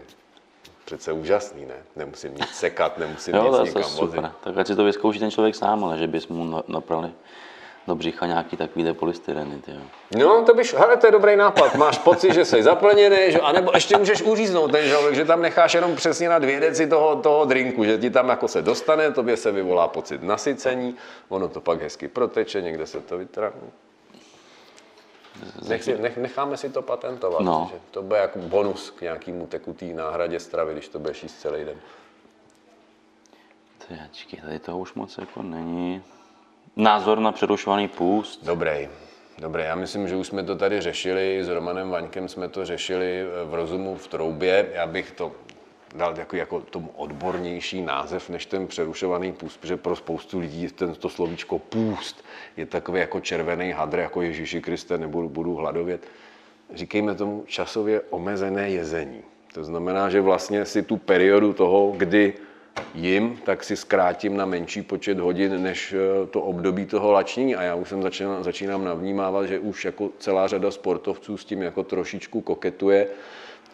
přece úžasný, ne? Nemusím nic sekat, nemusím nic nikam vozit. Tak ať si to vyzkouší ten člověk sám, ale že bys mu naprali do břicha nějaký takovýhle polystyreny. No to byš, hele, to je dobrý nápad, máš pocit, že jsi zaplněný, že, anebo ještě můžeš uříznout ten žaludek, že tam necháš jenom přesně na 2 deci toho drinku, že ti tam jako se dostane, tobě se vyvolá pocit nasycení, ono to pak hezky proteče, někde se to vytrhne. Necháme si to patentovat, no. Že to bude jako bonus k nějakému tekutý náhradě stravy, když to budeš jíst celý den. Tyjačky, tady toho už moc jako není. Názor na přerušovaný půst. Dobrý. Já myslím, že už jsme to tady řešili, s Romanem Vaňkem jsme to řešili v Rozumu v troubě. Já bych to dal jako tomu odbornější název než ten přerušovaný půst, protože pro spoustu lidí to slovíčko půst je takové jako červený hadr, jako Ježíši Kriste, budu hladovět. Říkejme tomu časově omezené jezení. To znamená, že vlastně si tu periodu toho, kdy jim, tak si zkrátím na menší počet hodin, než to období toho lačnění. A já už jsem začínám navnímávat, že už jako celá řada sportovců s tím jako trošičku koketuje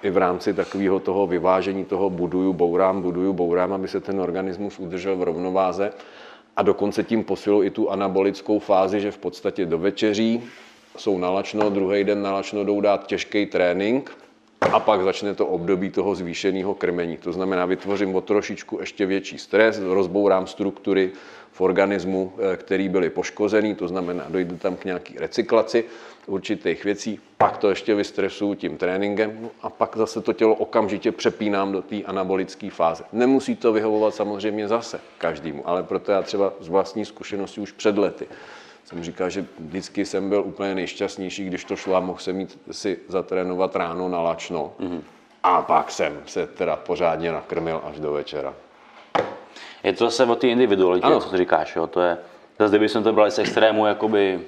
i v rámci takového toho vyvážení toho buduju, bourám, aby se ten organismus udržel v rovnováze. A dokonce tím posiluji i tu anabolickou fázi, že v podstatě do večeří jsou nalačno, druhý den nalačno jdou dát těžký trénink, a pak začne to období toho zvýšeného krmení. To znamená, vytvořím o trošičku ještě větší stres, rozbourám struktury v organismu, které byly poškozený, to znamená, dojde tam k nějaký recyklaci určitých věcí, pak to ještě vystresuju tím tréninkem, no a pak zase to tělo okamžitě přepínám do té anabolické fáze. Nemusí to vyhovovat samozřejmě zase každému, ale proto já třeba z vlastní zkušenosti už před lety jsem říkal, že vždycky jsem byl úplně nejšťastnější, když to šlo a mohl jsem jít si zatrénovat ráno na lačno. Mm-hmm. A pak jsem se teda pořádně nakrmil až do večera. Je to zase o té individualitě, ano. Co ty říkáš. Jo? To je, zase kdyby jsem to bral z extrému jakoby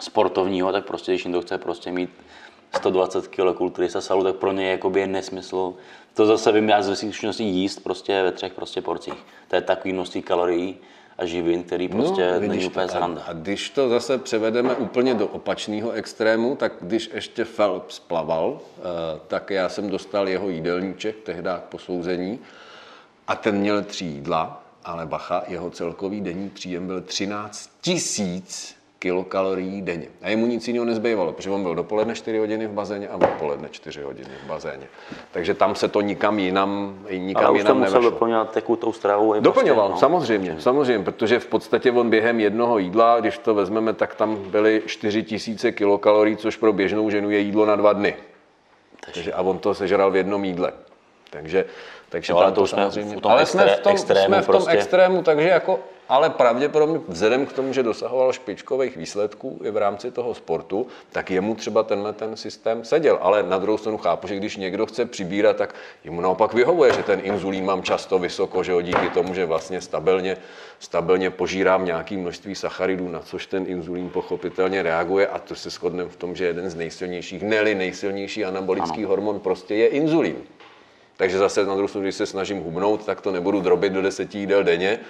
sportovního, tak prostě když někdo chce prostě mít 120 kg kulturista salu, tak pro něj jakoby je nesmysl. To zase vím já z zkušeností jíst prostě ve 3 prostě porcích. To je takový množství kalorií a živin, který prostě není úplně sranda. A když to zase převedeme úplně do opačného extrému, tak když ještě Phelps plaval, tak já jsem dostal jeho jídelníček tehdy k posouzení a ten měl 3 jídla, ale bacha, jeho celkový denní příjem byl 13 tisíc kilokalorií denně. A jemu nic jiného nezbývalo, protože on byl dopoledne 4 hodiny v bazéně a odpoledne 4 hodiny v bazéně. Takže tam se to nikam jinam nevešlo. Ale už to musel doplňovat tekutou stravu. Doplňoval, prostě, no. Samozřejmě, protože v podstatě on během jednoho jídla, když to vezmeme, tak tam byly 4000 kilokalorií, což pro běžnou ženu je jídlo na 2 dny. Takže a on to sežral v jednom jídle. Takže no, ale to samozřejmě. Ale jsme v tom extrému, takže jako, ale pravděpodobně vzhledem k tomu, že dosahoval špičkových výsledků i v rámci toho sportu, tak jemu třeba tenhle systém seděl. Ale na druhou stranu chápu, že když někdo chce přibírat, tak jemu naopak vyhovuje, že ten inzulín mám často vysoko, že díky tomu, že vlastně stabilně požírám nějaké množství sacharidů, na což ten inzulín pochopitelně reaguje, a to se shodneme v tom, že jeden z nejsilnějších, ne-li nejsilnější anabolický hormon prostě je inzulín. Takže zase na druhou stranu, když se snažím hubnout, tak to nebudu drobit do 10 jídel denně,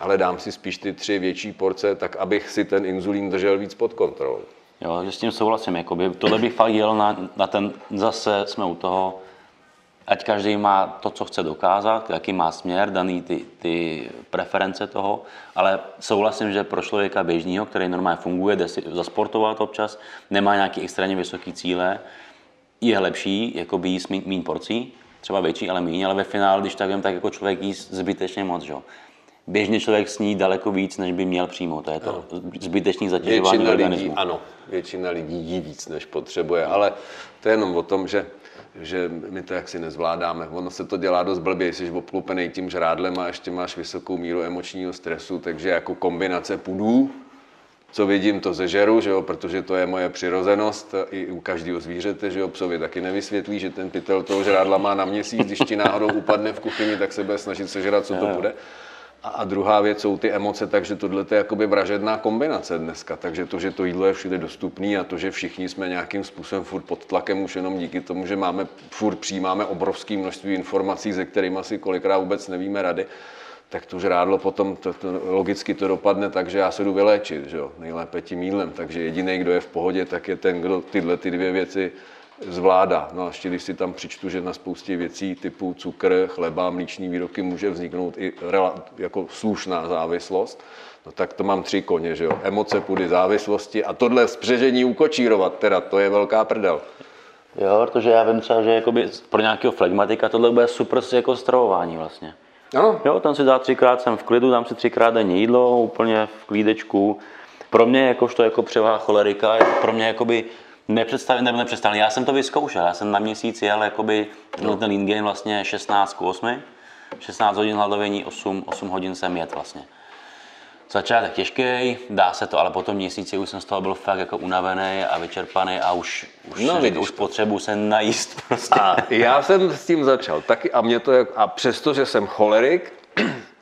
ale dám si spíš ty 3 větší porce, tak abych si ten inzulín držel víc pod kontrolou. Jo, že s tím souhlasím. Jakoby tohle bych fakt jel na ten, zase jsme u toho, ať každý má to, co chce dokázat, jaký má směr, daný ty preference toho, ale souhlasím, že pro člověka běžného, který normálně funguje, jde si zasportovat občas, nemá nějaký extrémně vysoký cíle, je lepší jakoby jíst míň porcí, třeba větší, ale méně, ale ve finále, když tak vím, tak jako člověk jí zbytečně moc, jo. Běžně člověk sní daleko víc, než by měl přijmout. To je to zbytečný zatěžování organismu. Ano, většina lidí jí víc, než potřebuje, ale to je jenom o tom, že my to jaksi nezvládáme. Ono se to dělá dost blbě, jsi obklopený tím žrádlem a ještě máš vysokou míru emočního stresu, takže jako kombinace pudů, co vidím, to zežeru, že jo, protože to je moje přirozenost i u každého zvířete, že jo, psovi taky nevysvětlí, že ten pytel toho žrádla má na měsíc, když ti náhodou upadne v kuchyni, tak se bude snažit sežrat, co to bude. A druhá věc jsou ty emoce, takže tohle je jakoby vražedná kombinace dneska. Takže to, že to jídlo je všude dostupné a to, že všichni jsme nějakým způsobem furt pod tlakem, už jenom díky tomu, že máme, furt přijímáme obrovské množství informací, se kterými si kolikrát vůbec nevíme rady, tak to žrádlo potom, logicky to dopadne tak, že já se jdu vyléčit, že jo? Nejlépe tím jídlem. Takže jediný, kdo je v pohodě, tak je ten, kdo tyhle ty dvě věci zvládá. No a ještě když si tam přičtu, že na spoustě věcí typu cukr, chleba, mléčné výroky může vzniknout i jako slušná závislost, no tak to mám 3 koně, že jo? Emoce, pudy, závislosti a tohle spřežení ukočírovat, teda to je velká prdel. Jo, protože já vím třeba, že pro nějakého flegmatika tohle bude super jako stravování vlastně. Ano. Jo, tam si dá 3krát jsem v klidu, dám si 3krát denně jídlo, úplně v klídečku. Pro mě, jakožto jako převaha cholerika, pro mě jakoby nepředstavili, já jsem to vyzkoušel, já jsem na měsíc jel jakoby ten lean gain vlastně 16:8, 16 hodin hladovění, 8 hodin jsem jet vlastně. Začátek těžký, dá se to, ale po tom měsíci už jsem z toho byl fakt jako unavený a vyčerpaný a už potřebuji se najíst prostě. A já jsem s tím začal taky a přesto, že jsem cholerik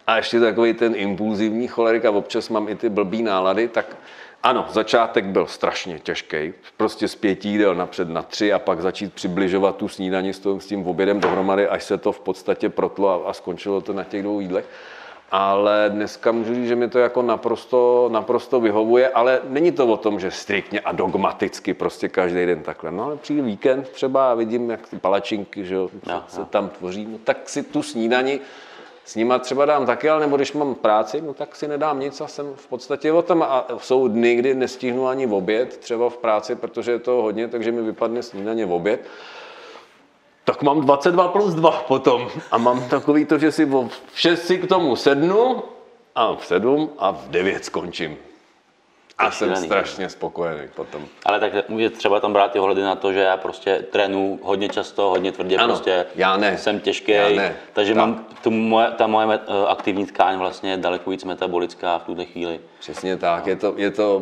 a ještě takový ten impulzivní cholerik a občas mám i ty blbý nálady, tak ano, začátek byl strašně těžký. Prostě z 5 jídel napřed na 3 a pak začít přibližovat tu snídani s tím obědem dohromady, až se to v podstatě protlo a skončilo to na těch 2 jídlech. Ale dneska můžu říct, že mi to jako naprosto vyhovuje, ale není to o tom, že striktně a dogmaticky prostě každý den takhle. No ale přijde víkend třeba a vidím, jak ty palačinky, že jo, se tam tvoří, no tak si tu snídani s nima třeba dám taky, ale nebo když mám práci, no tak si nedám nic a jsem v podstatě o tom. A jsou dny, kdy nestihnu ani oběd, třeba v práci, protože je toho hodně, takže mi vypadne snídaně v oběd. Tak mám 22+2 potom a mám takový to, že si v 6 k tomu sednu a v 7 a v 9 skončím. A jsem strašně spokojený potom. Ale tak je třeba tam brát ty ohledy na to, že já prostě trénu hodně často, hodně tvrdě, ano, prostě já ne. Jsem těžký, já ne. Takže tak. Mám ta moje aktivní tkáň vlastně je daleko víc metabolická v tuto chvíli. Přesně tak, no. je to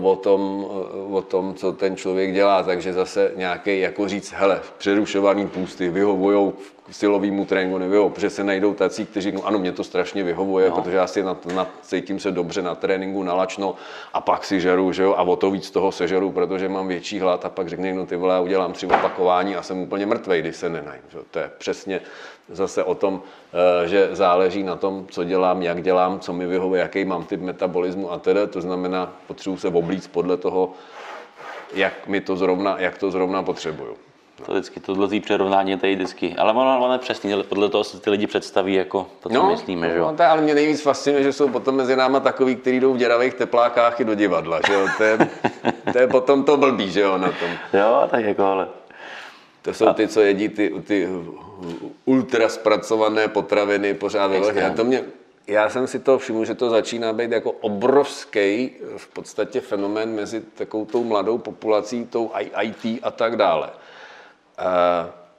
o tom, co ten člověk dělá, takže zase nějaký jako říct, hele, přerušovaný půsty vyhovujou silovýmu tréninku, nevyhovujou, protože se najdou tací, kteří, no ano, mě to strašně vyhovuje, no. Protože já si cítím se dobře na tréninku, nalačno a pak si žeru, že jo, a o to víc toho sežeru, protože mám větší hlad a pak řekne, no ty vole, já udělám 3 opakování a jsem úplně mrtvej, když se nenajím. To je přesně zase o tom, že záleží na tom, co dělám, jak dělám, co mi vyhovuje, jaký mám typ metabolismu a tedy. To znamená, potřebuji se oblíct podle toho, jak to zrovna potřebuju. No. To vždycky, tohle přerovnání je tady vždycky. Ale ono přesně, podle toho se ty lidi představí jako to, co myslíme, že jo? No, ale mě nejvíc fascinuje, že jsou potom mezi náma takový, kteří jdou v děravých teplákách i do divadla, že jo? To je potom to blbý, že jo, na tom. Jo, tak jako, ale... To jsou ty, co jedí ty ultra zpracované potraviny pořád. Já jsem si to všiml, že to začíná být jako obrovský v podstatě fenomén mezi takovou tou mladou populací, tou IT a tak dále.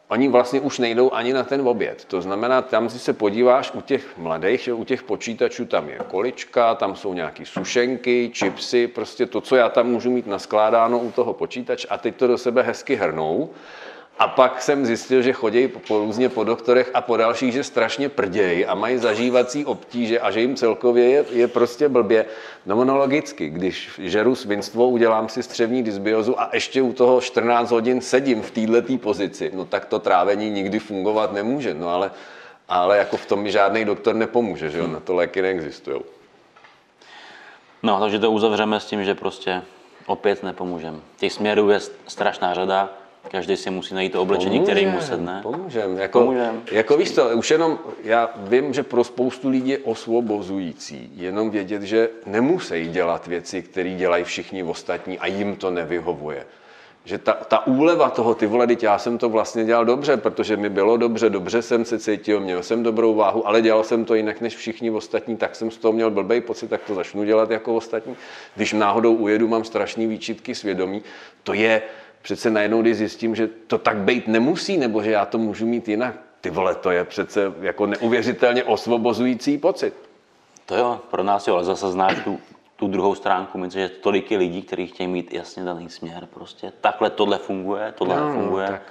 Oni vlastně už nejdou ani na ten oběd. To znamená, tam si se podíváš u těch mladých, u těch počítačů, tam je količka, tam jsou nějaké sušenky, chipsy, prostě to, co já tam můžu mít naskládáno u toho počítače a teď to do sebe hezky hrnou. A pak jsem zjistil, že chodí různě po doktorech a po dalších, že strašně prdějí a mají zažívací obtíže a že jim celkově je prostě blbě. No logicky, když žeru svinstvo, udělám si střevní dysbiozu a ještě u toho 14 hodin sedím v této pozici, no tak to trávení nikdy fungovat nemůže. No ale jako v tom mi žádný doktor nepomůže, že jo, na to léky neexistují. No takže to uzavřeme s tím, že prostě opět nepomůžeme. Těch směrů je strašná řada. Každý si musí najít to oblečení, které mu sedne. Pomůžem. Jako víš to, už jenom já vím, že pro spoustu lidí je osvobozující jenom vědět, že nemusí dělat věci, které dělají všichni ostatní a jim to nevyhovuje. Že ta úleva toho, ty vole, já jsem to vlastně dělal dobře, protože mi bylo dobře, dobře jsem se cítil, měl jsem dobrou váhu, ale dělal jsem to jinak než všichni ostatní, tak jsem z toho měl blbej pocit, tak to začnu dělat jako ostatní. Když náhodou ujedu, mám strašné výčitky svědomí, to je přece najednou, když zjistím, že to tak být nemusí, nebo že já to můžu mít jinak. Ty vole, to je přece jako neuvěřitelně osvobozující pocit. To jo, pro nás jo, ale zase znáš tu druhou stránku, myslím, že tolik je lidí, kteří chtějí mít jasně daný směr prostě. Takhle tohle funguje. Tak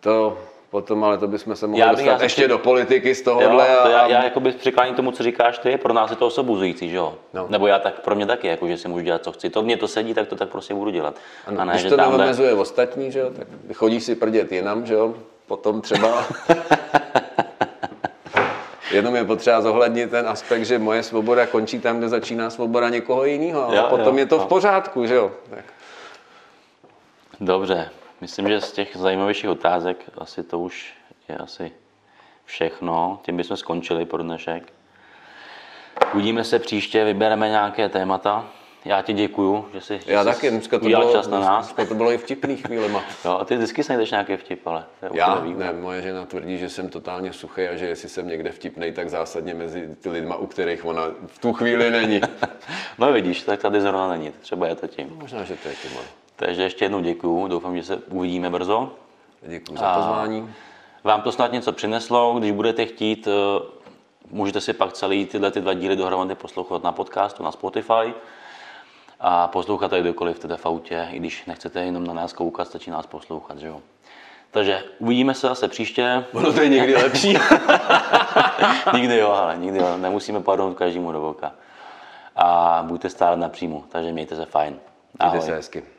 to potom, ale to bychom se mohli dostat ještě do politiky z tohohle. Jo, já jakoby přikláním tomu, co říkáš ty, pro nás je to osobuzující, že jo? No. Nebo pro mě taky, jako, že si můžu dělat, co chci. To mě to sedí, tak to tak prostě budu dělat. Ano, a ne, když že to neomezuje ostatní, že jo? Tak chodí si prdět jinam, že jo? Potom třeba... Jenom je potřeba zohlednit ten aspekt, že moje svoboda končí tam, kde začíná svoboda někoho jiného. A potom je to v pořádku, že jo? Tak. Dobře. Myslím, že z těch zajímavějších otázek asi to už je asi všechno. Tím bychom skončili pro dnešek. Uvidíme se příště, vybereme nějaké témata. Já ti děkuju, že jsi udělal čas na nás. To bylo i vtipný chvílema. Jo, a ty vždycky najdeš nějaký vtip, ale... moje žena tvrdí, že jsem totálně suchý a že jestli jsem někde vtipnej, tak zásadně mezi ty lidma, u kterých ona v tu chvíli není. No vidíš, tak tady zrovna není, třeba je to tím. No, možná, že to je tím. Takže ještě jednou děkuju, doufám, že se uvidíme brzo. Děkuju za pozvání. Vám to snad něco přineslo, když budete chtít, můžete si pak celý ty dva díly dohromady poslouchat na podcastu, na Spotify. A poslouchat tady kdokoliv teda v autě, i když nechcete jenom na nás koukat, stačí nás poslouchat, že jo. Takže uvidíme se zase příště. Ono to je někdy lepší. Nikdy jo, nemusíme padnout každému do voka. A buďte stále napříjmu, takže mějte se fajn. Ahoj. Mějte se hezky.